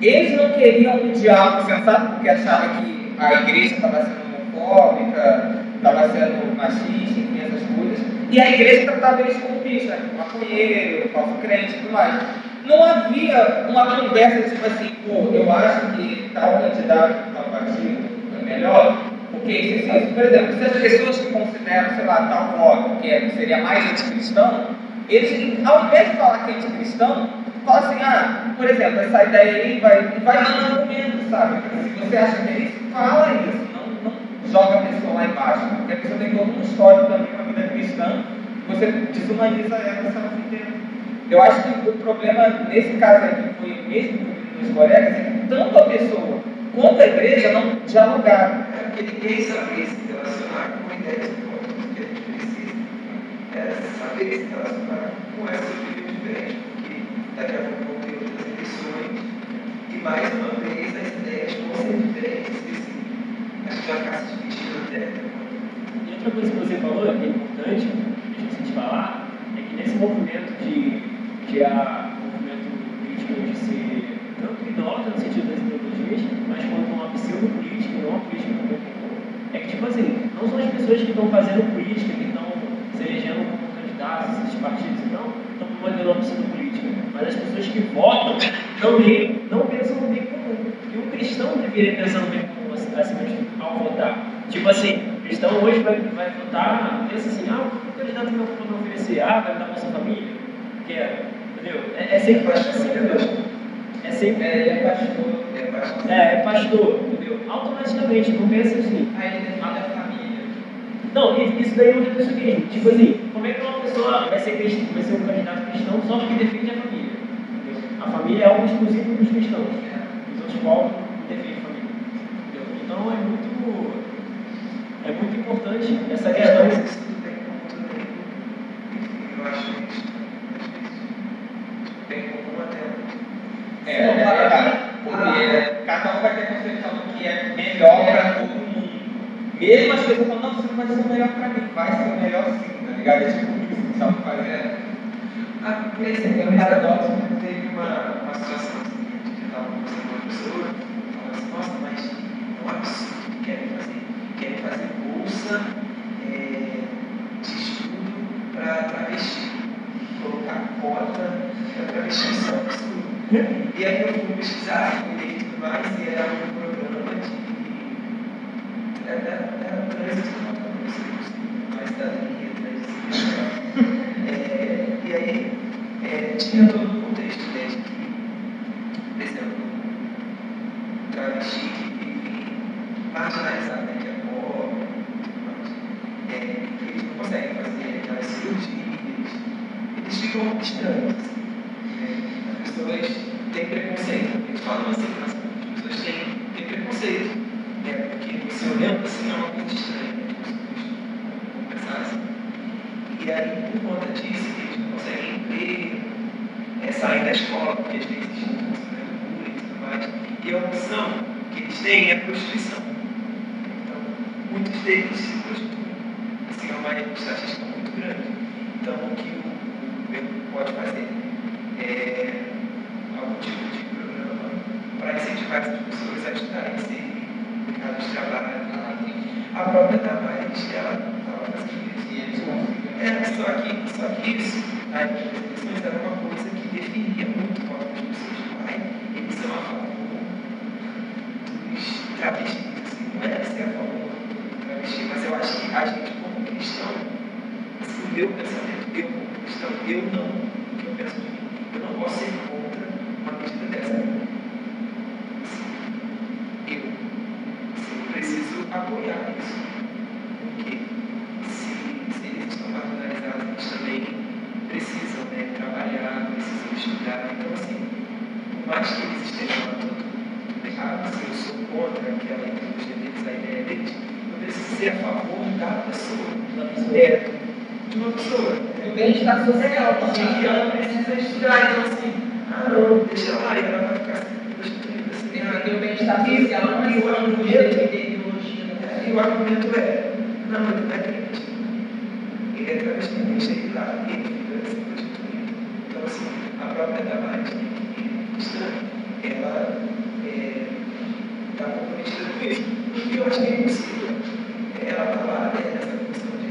eles não queriam um diálogo sensato porque achavam que a igreja estava sendo homofóbica, estava sendo machista, enfim, essas coisas. E a igreja tratava eles como bicho, né? Maconheiro, falso crente e tudo mais. Não havia uma conversa tipo assim, pô, eu acho que tal candidato, tal partido é melhor. Porque isso, isso, por exemplo, se as pessoas que consideram, sei lá, tal modo, que seria mais anticristão, eles, ao invés de falar que é anticristão, falam assim, ah, por exemplo, essa ideia aí vai, vai dando argumento, sabe? Se você acha que é isso, fala isso, não, não joga a pessoa lá embaixo, porque a pessoa tem toda uma história também, uma vida cristã, você desumaniza ela, se ela se entende. Eu acho que o problema, nesse caso aqui, foi o mesmo que os colegas, é que tanto a pessoa quanto a igreja não dialogaram. Porque ninguém sabia se relacionar com a ideia de voto, porque a gente precisa é, saber se relacionar com essa opinião diferente, porque daqui a pouco tem outras eleições, e mais uma vez as ideias vão ser diferentes, assim, acho que já está se dividindo até. E outra coisa que você falou, que é importante, que a gente sente falar, é que nesse movimento de, que há movimento político de ser tanto idosa no sentido das ideologias, mas quanto uma pseudo-política, não uma política comum, é que, tipo assim, não são as pessoas que estão fazendo política, que estão se elegendo como candidatos, esses partidos, não estão promovendo uma pseudo-política, mas as pessoas que votam também não pensam no bem comum. E um cristão deveria pensar no bem comum, assim, assim, ao votar. Tipo assim, o cristão hoje vai, vai votar, pensa assim, ah, o que o candidato meu povo oferecer? Ah, vai dar Bolsa Família? Quer? Entendeu? É, é sempre assim, entendeu? É sempre. É, é pastor. É pastor. É, é pastor, entendeu? Automaticamente, não pensa assim. Aí ele defende a família. Não, isso daí é um reducionismo. Tipo assim, como é que uma pessoa vai ser, cristão, vai ser um candidato cristão só porque defende a família? Entendeu? A família é algo exclusivo dos cristãos. Os outros povos não defendem a família. Entendeu? Então é muito. É muito importante essa questão. Isso tudo tem como tudo. Enfim, eu acho que isso. Tem como até. É, não, para, para, porque ah, cada um vai ter concepção do que é melhor é, para todo mundo. Mesmo as pessoas falam, não, isso não vai ser o melhor para mim, vai ser o melhor sim, tá ligado? É tipo isso que estava fazendo. Ah, esse é o paradoxo, teve uma, uma situação assim, a gente estava conversando com uma pessoa, falou assim, nossa, mas é um absurdo que querem fazer. Querem fazer bolsa é, de estudo para travesti, colocar cota para travesti, isso é um absurdo. E aí eu fui pesquisar e tudo mais, e era um programa de. Era da transição, não sei mais da linha transição. E aí é, tinha todo o contexto desde que, por exemplo, chique, marginalizado, né? Que é pobre, mas é, eles não conseguem fazer aquelas cirurgias, eles ficam distantes. As pessoas têm preconceito, eles falam assim, mas as pessoas têm, têm preconceito, né? Porque você olhando assim é uma coisa estranha, vamos pensar assim. E aí, por conta disso, eles não conseguem ver, é, sair da escola, porque às vezes e a opção que eles têm é a prostituição. Então, muitos deles se prostituem. Assim, é uma estatística muito grande. Então, o que o governo pode fazer é algum tipo de programa para incentivar essas pessoas a estudarem no mercado de trabalho. A própria Tavares, ela estava fazendo isso. É, só que, só que isso, as eleições eram uma coisa que definia muito como as pessoas fazem. Eles são a favor travesti, assim, não é ser a favor do travesti, mas eu acho que a gente como cristão, assim, o meu pensamento, eu como cristão, eu não, o que eu penso de mim, eu não posso ser contra uma medida dessa. Assim, eu assim, preciso apoiar isso, porque se, se eles estão marginalizados, eles também precisam, né, trabalhar, precisam estudar, então assim, por mais que eles estejam errado, se eu sou contra aquela ideologia deles, a ideia deles, eu preciso ser a favor da pessoa, de uma pessoa, é, de uma pessoa, do bem-estar social, que ela precisa estudar, então assim, ah não, deixa lá e ela vai ficar estudando assim. Porque o bem-estar social não é o argumento da ideologia. E o argumento é, não, ele é crente, ele é através da igreja, ele está prostituindo. Então assim, a própria Damares, que é ela está comprometida com isso, porque eu acho que é impossível. Ela está lá, né, nessa condição de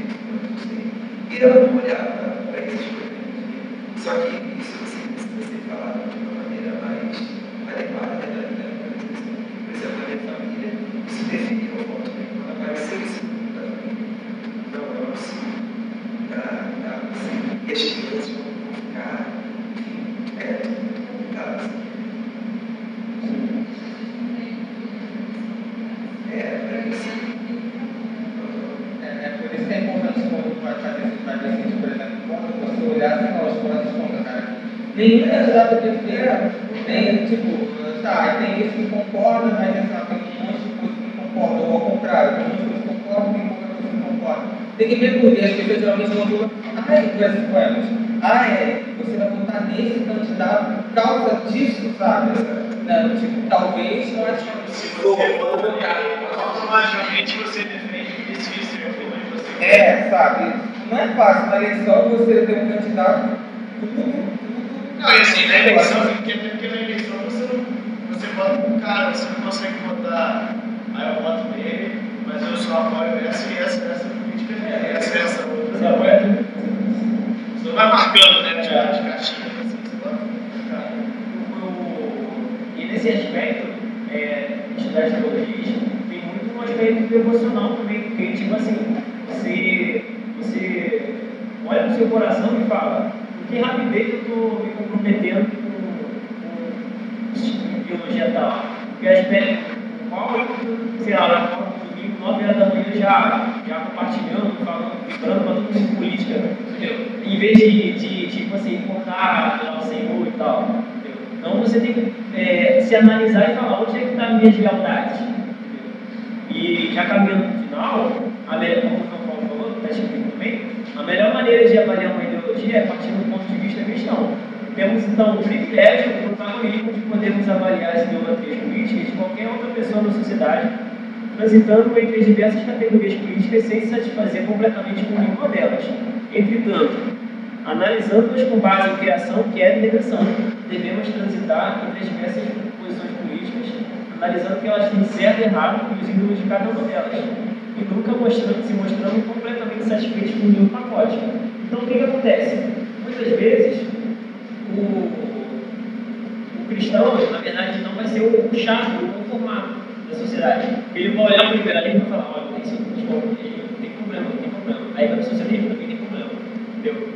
gente, e ela não olhava para esses problemas. Só que isso assim, precisa ser falado de uma maneira mais adequada, né? Por exemplo, a minha família se definiu ao voto, né? Quando apareceu isso da família, não é um absurdo, tá? E as crianças vão ficar, enfim, é tudo muito complicado assim. É, é, isso. É, é por isso que é importante quando vai fazer esse exercício, por exemplo, quando você olhar assim, ó, os planos contra, cara. Nenhum candidato perfeito, nem, tipo, tá, tem esse que concorda, mas essa tem um monte de coisa que concorda, ou ao contrário, tem um monte de coisa que concorda, tem pouca coisa que concorda. Tem que ver por isso, as pessoas geralmente vão falar, ai, com essas coisas, ah, é, você vai votar nesse candidato por causa disso, sabe? Não, tipo, talvez não é tipo, se você for votar, automaticamente você defende esse e você. É, sabe? Não é fácil na eleição você ter um candidato. Não, e assim, na eleição, porque na eleição você não. Você vota com o cara, você não consegue votar. Aí eu voto nele, mas eu só apoio essa e essa, essa política, essa e essa outra. Não é? Você não vai marcando, né? De caixinha, assim, você vai. Nesse aspecto, é, de astrologia, tem muito um aspecto devocional também, porque, tipo assim, você, você olha pro seu coração e fala, com que rapidez eu estou me comprometendo com ideologia tal, que aspecto, qual eu, sei lá, na forma do domingo, nove horas da manhã, já, já compartilhando, falando, vibrando para tudo isso de política, entendeu? Em vez de, de tipo assim, contar ao Senhor e tal. Então você tem que é, se analisar e falar onde é que está a minha lealdade. E já caminhando no final, a melhor, como o Paulo falou, está escrito também, a melhor maneira de avaliar uma ideologia é partindo do ponto de vista cristão. Temos então o privilégio, o protagonismo de podermos avaliar as ideologias políticas de qualquer outra pessoa na sociedade, transitando entre as diversas categorias políticas sem satisfazer completamente com nenhuma delas. Entretanto, analisando-as com base em criação, que é negação, devemos transitar entre as diversas posições políticas, analisando o que elas têm certo e errado e os ídolos de cada uma delas, e nunca mostrando, se mostrando completamente satisfeito com nenhum pacote. Então, o que, que acontece? Muitas vezes, o, o cristão, na verdade, não vai ser o chato, o conformado da sociedade. Ele vai olhar para o liberalismo e vai falar: olha, tem, tem problema, tem problema. Aí vai para o socialismo também.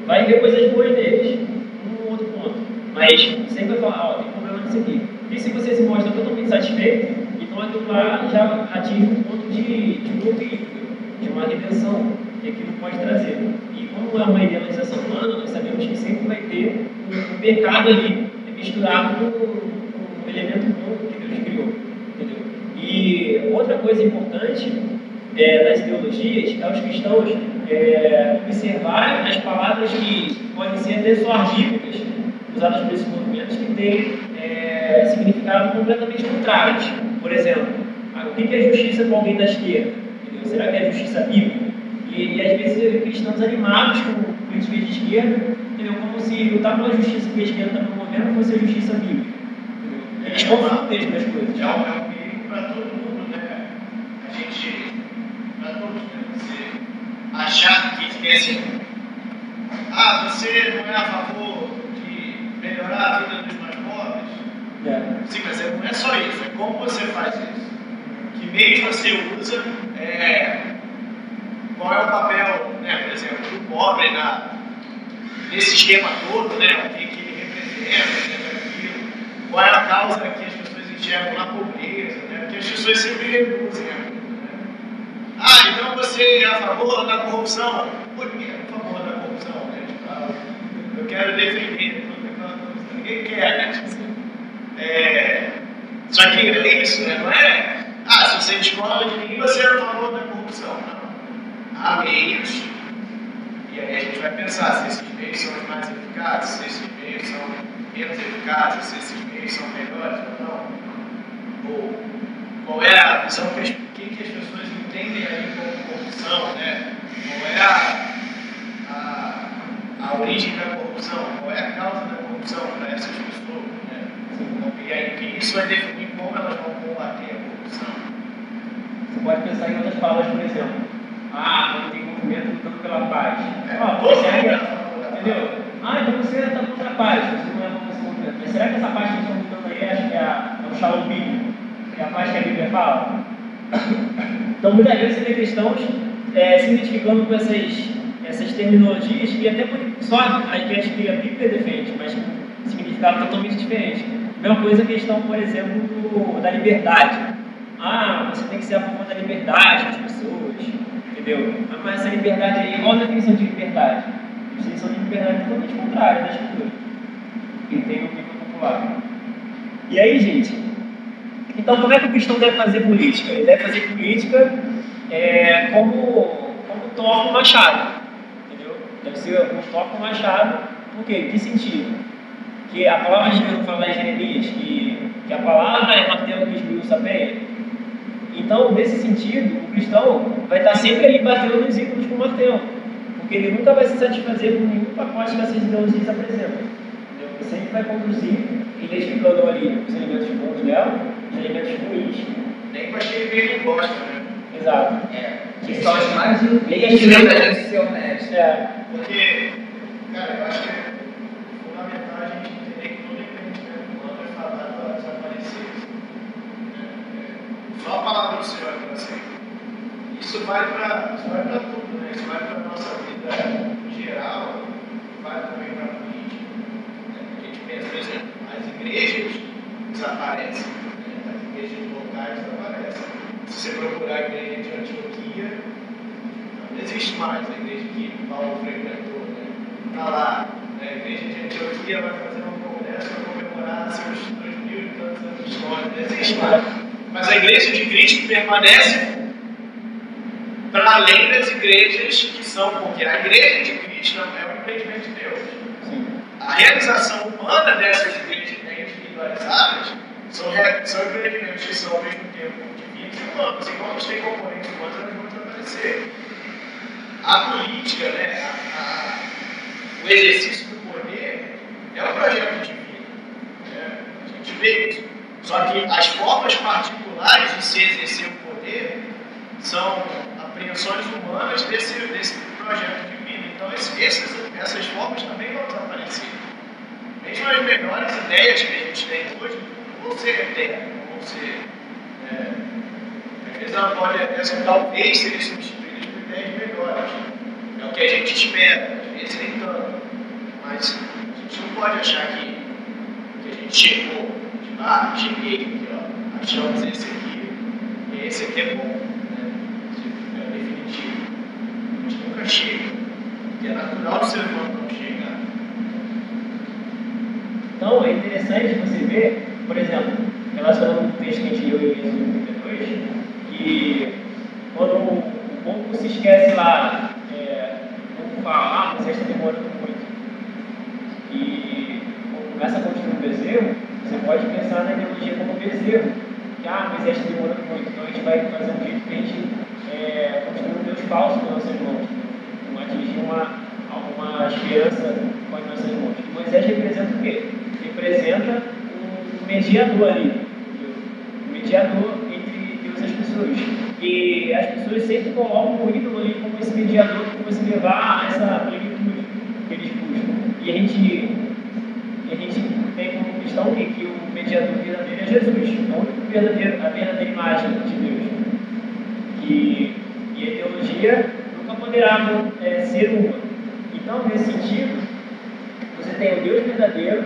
Vai ver coisas boas deles, um outro ponto, mas sempre vai falar, ó, tem problema nisso aqui. E se você se mostra totalmente satisfeito, então quando lá já atinge um ponto de, de conflito, de uma redenção que aquilo pode trazer. E como é uma idealização humana, nós sabemos que sempre vai ter um pecado ali misturado com o elemento novo que Deus criou. Entendeu? E outra coisa importante é, nas teologias é os cristãos é, observarem as palavras que podem ser até só argílicas, usadas por esses movimentos que têm é, significado completamente contrário. Por exemplo, o que é justiça para alguém da esquerda? Entendeu? Será que é justiça bíblica? E, e às vezes cristãos animados com políticos de esquerda, entendeu? Como se lutar pela justiça que a esquerda está promovendo fosse a justiça bíblica. Eles confundem as coisas. Já é um perigo para todo mundo, né, cara? A gente, para todos, né? Você achar que, que é assim, ah, você não é a favor de melhorar a vida dos mais pobres? É. Sim, mas não é só isso, é como você faz isso. Que meio você usa, é, qual é o papel, né, por exemplo, do pobre na, nesse esquema todo, né, o que ele representa, né, aquilo, qual é a causa que as pessoas enxergam na pobreza, né, porque as pessoas sempre reduzem a vida. Né? Ah, então você é a favor da corrupção? Por que é a favor da corrupção? Né? Eu quero defender toda aquela corrupção. Ninguém quer, né? É, só que é isso, né? Não é? Ah, se você descola de mim, você é a favor da corrupção. Não. Há meios. E aí a gente vai pensar se esses meios são os mais eficazes, se esses meios são menos eficazes, se esses meios são melhores ou não. Ou qual é a visão que as, que que as pessoas entendem aí como corrupção, né? Qual é a, a, a origem da corrupção? Qual é a causa da corrupção para essas pessoas, né? E aí isso vai definir como elas vão combater a corrupção. Você pode pensar em outras palavras, por exemplo. Ah, quando tem movimento lutando pela paz. É. Ah, você ainda, entendeu? Ah, então você está contra a paz, você não é contra esse movimento. Mas será que essa paz que eles estão lutando aí acho que é, a, é o shalom bíblico? É a paz que a Bíblia fala? Então muitas vezes você tem cristãos é, se identificando com essas, essas terminologias que até só a gente que a Bíblia defende, mas com um significado totalmente diferente. A mesma coisa a questão, por exemplo, do, da liberdade. Ah, você tem que ser a favor da liberdade das pessoas. Entendeu? Mas essa liberdade aí, qual a definição de liberdade? A definição de liberdade é totalmente contrária da escritura. E tem o livro popular. E aí, gente, então como é que o cristão deve fazer política? Ele deve fazer política é, como, como toca o machado. Entendeu? Deve ser como toca o machado. Por quê? Que sentido? Que a palavra de Deus fala em Jeremias, que, que a palavra é martelo que esmiuça a penha. Então, nesse sentido, o cristão vai estar sempre ali batendo nos ícones com o martelo, porque ele nunca vai se satisfazer com nenhum pacote que essas ideologias apresentam. Ele sempre vai conduzir, identificando ali os elementos bons dela, os elementos ruins. Nem com aquele que ele gosta, né? Exato. É. Que são as mais influentes da gente ser honesto. É. Porque, cara, eu acho que é fundamental a gente entender que tudo que a gente vê quando é falado vai desaparecer. Só a palavra do Senhor que você. Isso vai para tudo, né? Isso vai para a nossa vida geral, vai também para a política. Né? A gente pensa, por exemplo, as igrejas desaparecem, né? As igrejas locais desaparecem. Se você procurar a igreja de Antioquia, não existe mais a igreja que Paulo frequentou, né? Está lá, né? A igreja de Antioquia vai fazer um congresso para comemorar seus dois mil e tantos anos de história, não existe mais. Mas a igreja de Cristo permanece para além das igrejas que são, porque a igreja de Cristo é o empreendimento de Deus. Sim. A realização humana dessas igrejas individualizadas são, são empreendimentos que são ao mesmo tempo divinos e humanos. E quando tem componentes humanos, elas vão desaparecer. A política, né, a, a, o exercício do poder é um projeto divino. Né? A gente vê isso. Só que as formas particulares de se exercer o poder são apreensões humanas desse, desse projeto divino. Então, esse, essas, essas formas também vão desaparecer. Mesmo as melhores ideias que a gente tem hoje vão ser eternas, vão ser. É, às vezes ela pode até talvez serem substituídas por ideias melhores. É o que a gente espera, às vezes nem tanto. Mas a gente não pode achar que, que a gente chegou. Ah, cheguei aqui, ó, achamos esse aqui, isso aqui é bom, né? Isso aqui é definitivo. A gente nunca chega. E é natural do ser humano não chegar. Então, é interessante você ver, por exemplo, relacionando com o texto que a gente leu em Êxodo trinta e dois, que quando o povo se esquece lá, é, vamos falar, Moisés está demorando muito. E quando começa a construir um bezerro, você pode pensar na ideologia como bezerro. Que, ah, Moisés está demorando muito, então a gente vai fazer um jeito que a gente é, construir um Deus falso com as nossas mãos. Então, atingir uma, alguma esperança com as nossas mãos. E Moisés representa o quê? Representa um mediador ali. Um mediador entre Deus e as pessoas. E as pessoas sempre colocam o ídolo ali como esse mediador que vai se levar a essa plenitude que eles buscam. E a gente, a gente tem como questão o quê? Que o mediador verdadeiro é Jesus. É o único verdadeiro, a verdadeira imagem de Deus. E, e a teologia nunca poderá é, ser uma. Então, nesse sentido, você tem o Deus verdadeiro,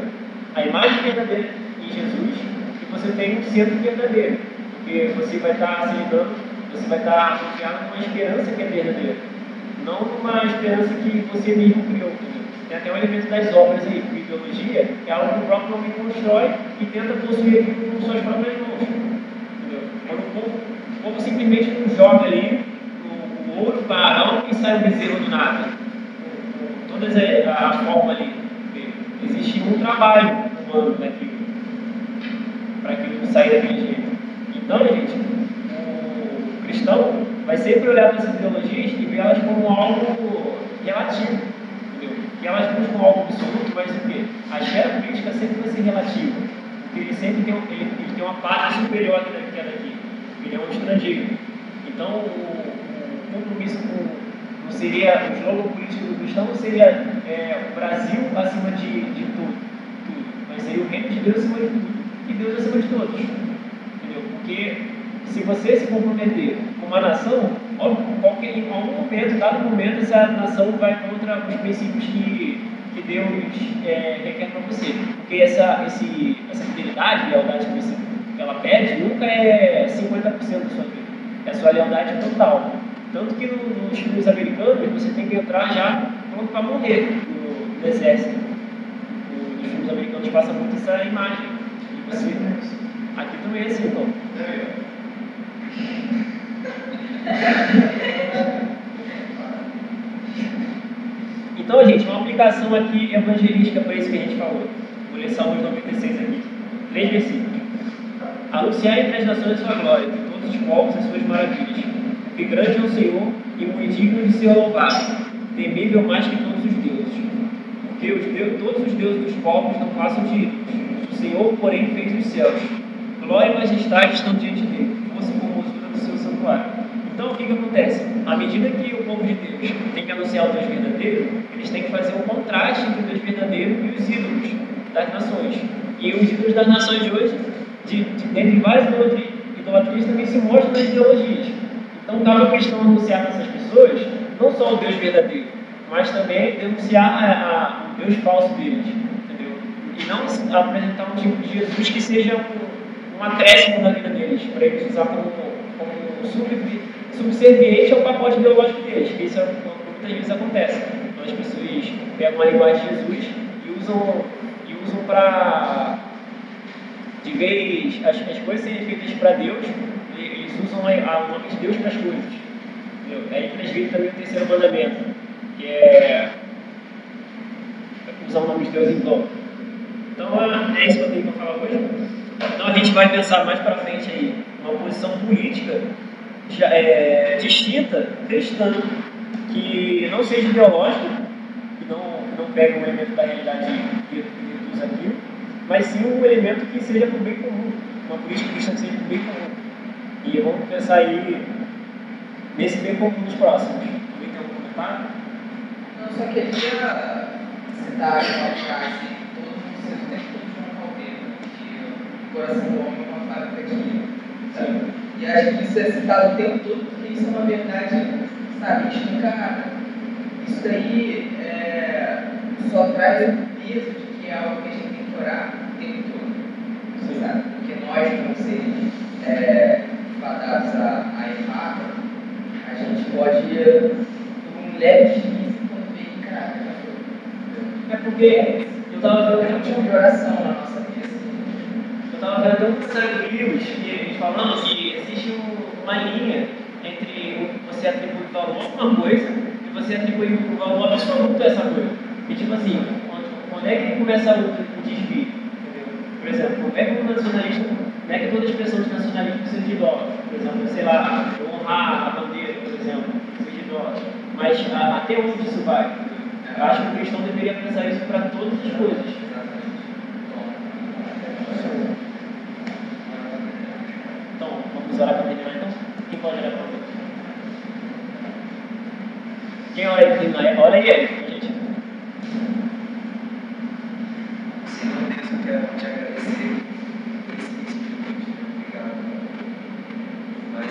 a imagem verdadeira em Jesus, e você tem um centro verdadeiro. Porque você vai estar aceitando. Você vai estar confiado numa esperança que é verdadeira, não numa esperança que você mesmo criou. Tem até um elemento das obras aí, de ideologia, que é algo que o próprio homem constrói e tenta possuir aquilo com suas próprias mãos. Entendeu? Quando o povo, o povo simplesmente não joga ali o, o ouro para Arão e sai o bezerro do nada. Com, com todas as formas ali. Existe um trabalho humano naquilo, para aquilo sair daquele jeito. Então, gente, cristão vai sempre olhar para essas ideologias e ver elas como algo relativo, entendeu? Que elas buscam algo absoluto, mas o quê? A esfera política sempre vai ser relativa, porque ele sempre tem, ele, ele tem uma parte superior que é daqui, ele é um estrangeiro. Então, o, o compromisso com não seria o jogo político do cristão, não seria é, o Brasil acima de, de tudo, tudo, mas seria o reino de Deus acima de tudo e Deus acima de todos, entendeu? Porque se você se comprometer com uma nação, óbvio, qualquer, em algum momento, dado momento, essa nação vai contra os princípios que, que Deus é, requer para você. Porque essa, esse, essa fidelidade, lealdade que, você, que ela pede, nunca é cinquenta por cento da sua vida. É a sua lealdade total. Tanto que no, nos filmes americanos, você tem que entrar já pronto para morrer no, no exército. No, nos filmes americanos passa muito essa imagem. E você, aqui também é assim, então. Então, gente, uma aplicação aqui evangelística para isso que a gente falou. Vou ler Salmos noventa e seis aqui, três versículos. Anunciar entre as nações a sua glória, de todos os povos as suas maravilhas. Porque grande é o Senhor e muito digno de ser louvado, temível mais que todos os deuses. Porque os deus, todos os deuses dos povos não passam de ídolos. O Senhor, porém, fez os céus. Glória e majestade estão diante dele. Então, o que, que acontece? À medida que o povo de Deus tem que anunciar o Deus verdadeiro, eles têm que fazer um contraste entre o Deus verdadeiro e os ídolos das nações. E os ídolos das nações de hoje, de, de, dentre várias idolatrias, também se mostram nas ideologias. Então, cabe ao cristão anunciar para essas pessoas não só o Deus verdadeiro, mas também denunciar o Deus falso deles. Entendeu? E não apresentar um tipo de Jesus que seja um, um acréscimo na vida deles, para eles usar como subserviente ao pacote ideológico deles, que isso é o que muitas vezes acontece. Então, as pessoas pegam a linguagem de Jesus e usam, e usam para, de vez as, as coisas serem feitas para Deus, eles usam o nome de Deus para as coisas. Entendeu? Daí que nós vemos também o terceiro mandamento, que é usar o nome de Deus em vão. Então, é isso que eu tenho para falar hoje. Então, a gente vai pensar mais para frente aí uma posição política já, é, distinta, cristã, que não seja ideológica, que não, não pegue um elemento da realidade e reduz aquilo, mas sim um elemento que seja para o bem comum, uma política cristã que seja para o bem comum. E vamos pensar aí nesse bem comum dos próximos. Alguém tem algum comentário? Não, só queria citar uma frase que todos vocês têm que o coração do homem é uma fala até que. Sim. E acho que isso é citado o tempo todo, porque isso é uma verdade, sabe, esticada. Isso daí é, só traz o peso de que é algo que a gente tem que orar o tempo todo, sabe? Porque nós vamos ser é, fadados a brasileira, com leve chinesa, quando veio em Caracas. É porque eu estava vendo que tinha uma oração na nossa mesa. Eu estava vendo tanto sangue Lewis, que eles falando que existe uma linha entre você atribuir valor a uma coisa e você atribuir valor absoluto a essa coisa. E tipo assim, quando é que começa o desvio? Por exemplo, como é que o nacionalismo, não é que toda expressão de nacionalismo precisa de dólar, por exemplo, sei lá, eu honrar a bandeira, por exemplo, precisa de dólar, mas a, até onde isso vai? Eu acho que o cristão deveria pensar isso para todas as coisas. Então, vamos orar para terminar então? Quem pode orar para todos? Quem ora para terminar? Ora aí, gente. Senhor Deus, eu quero te agradecer. Vou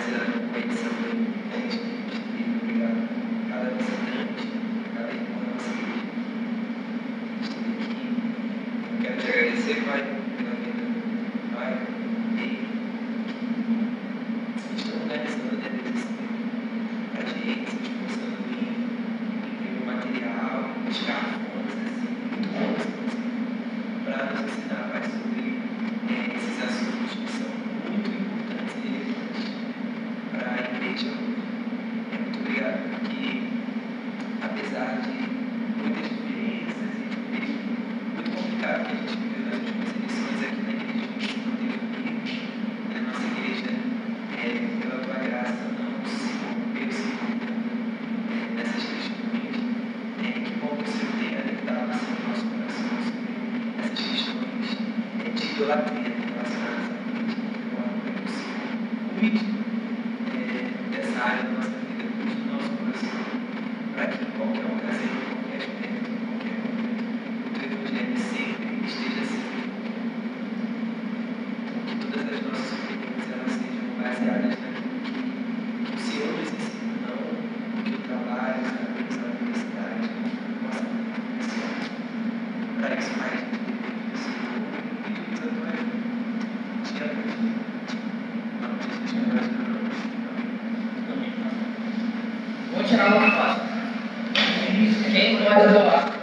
tirar uma faixa. Quem pode doar?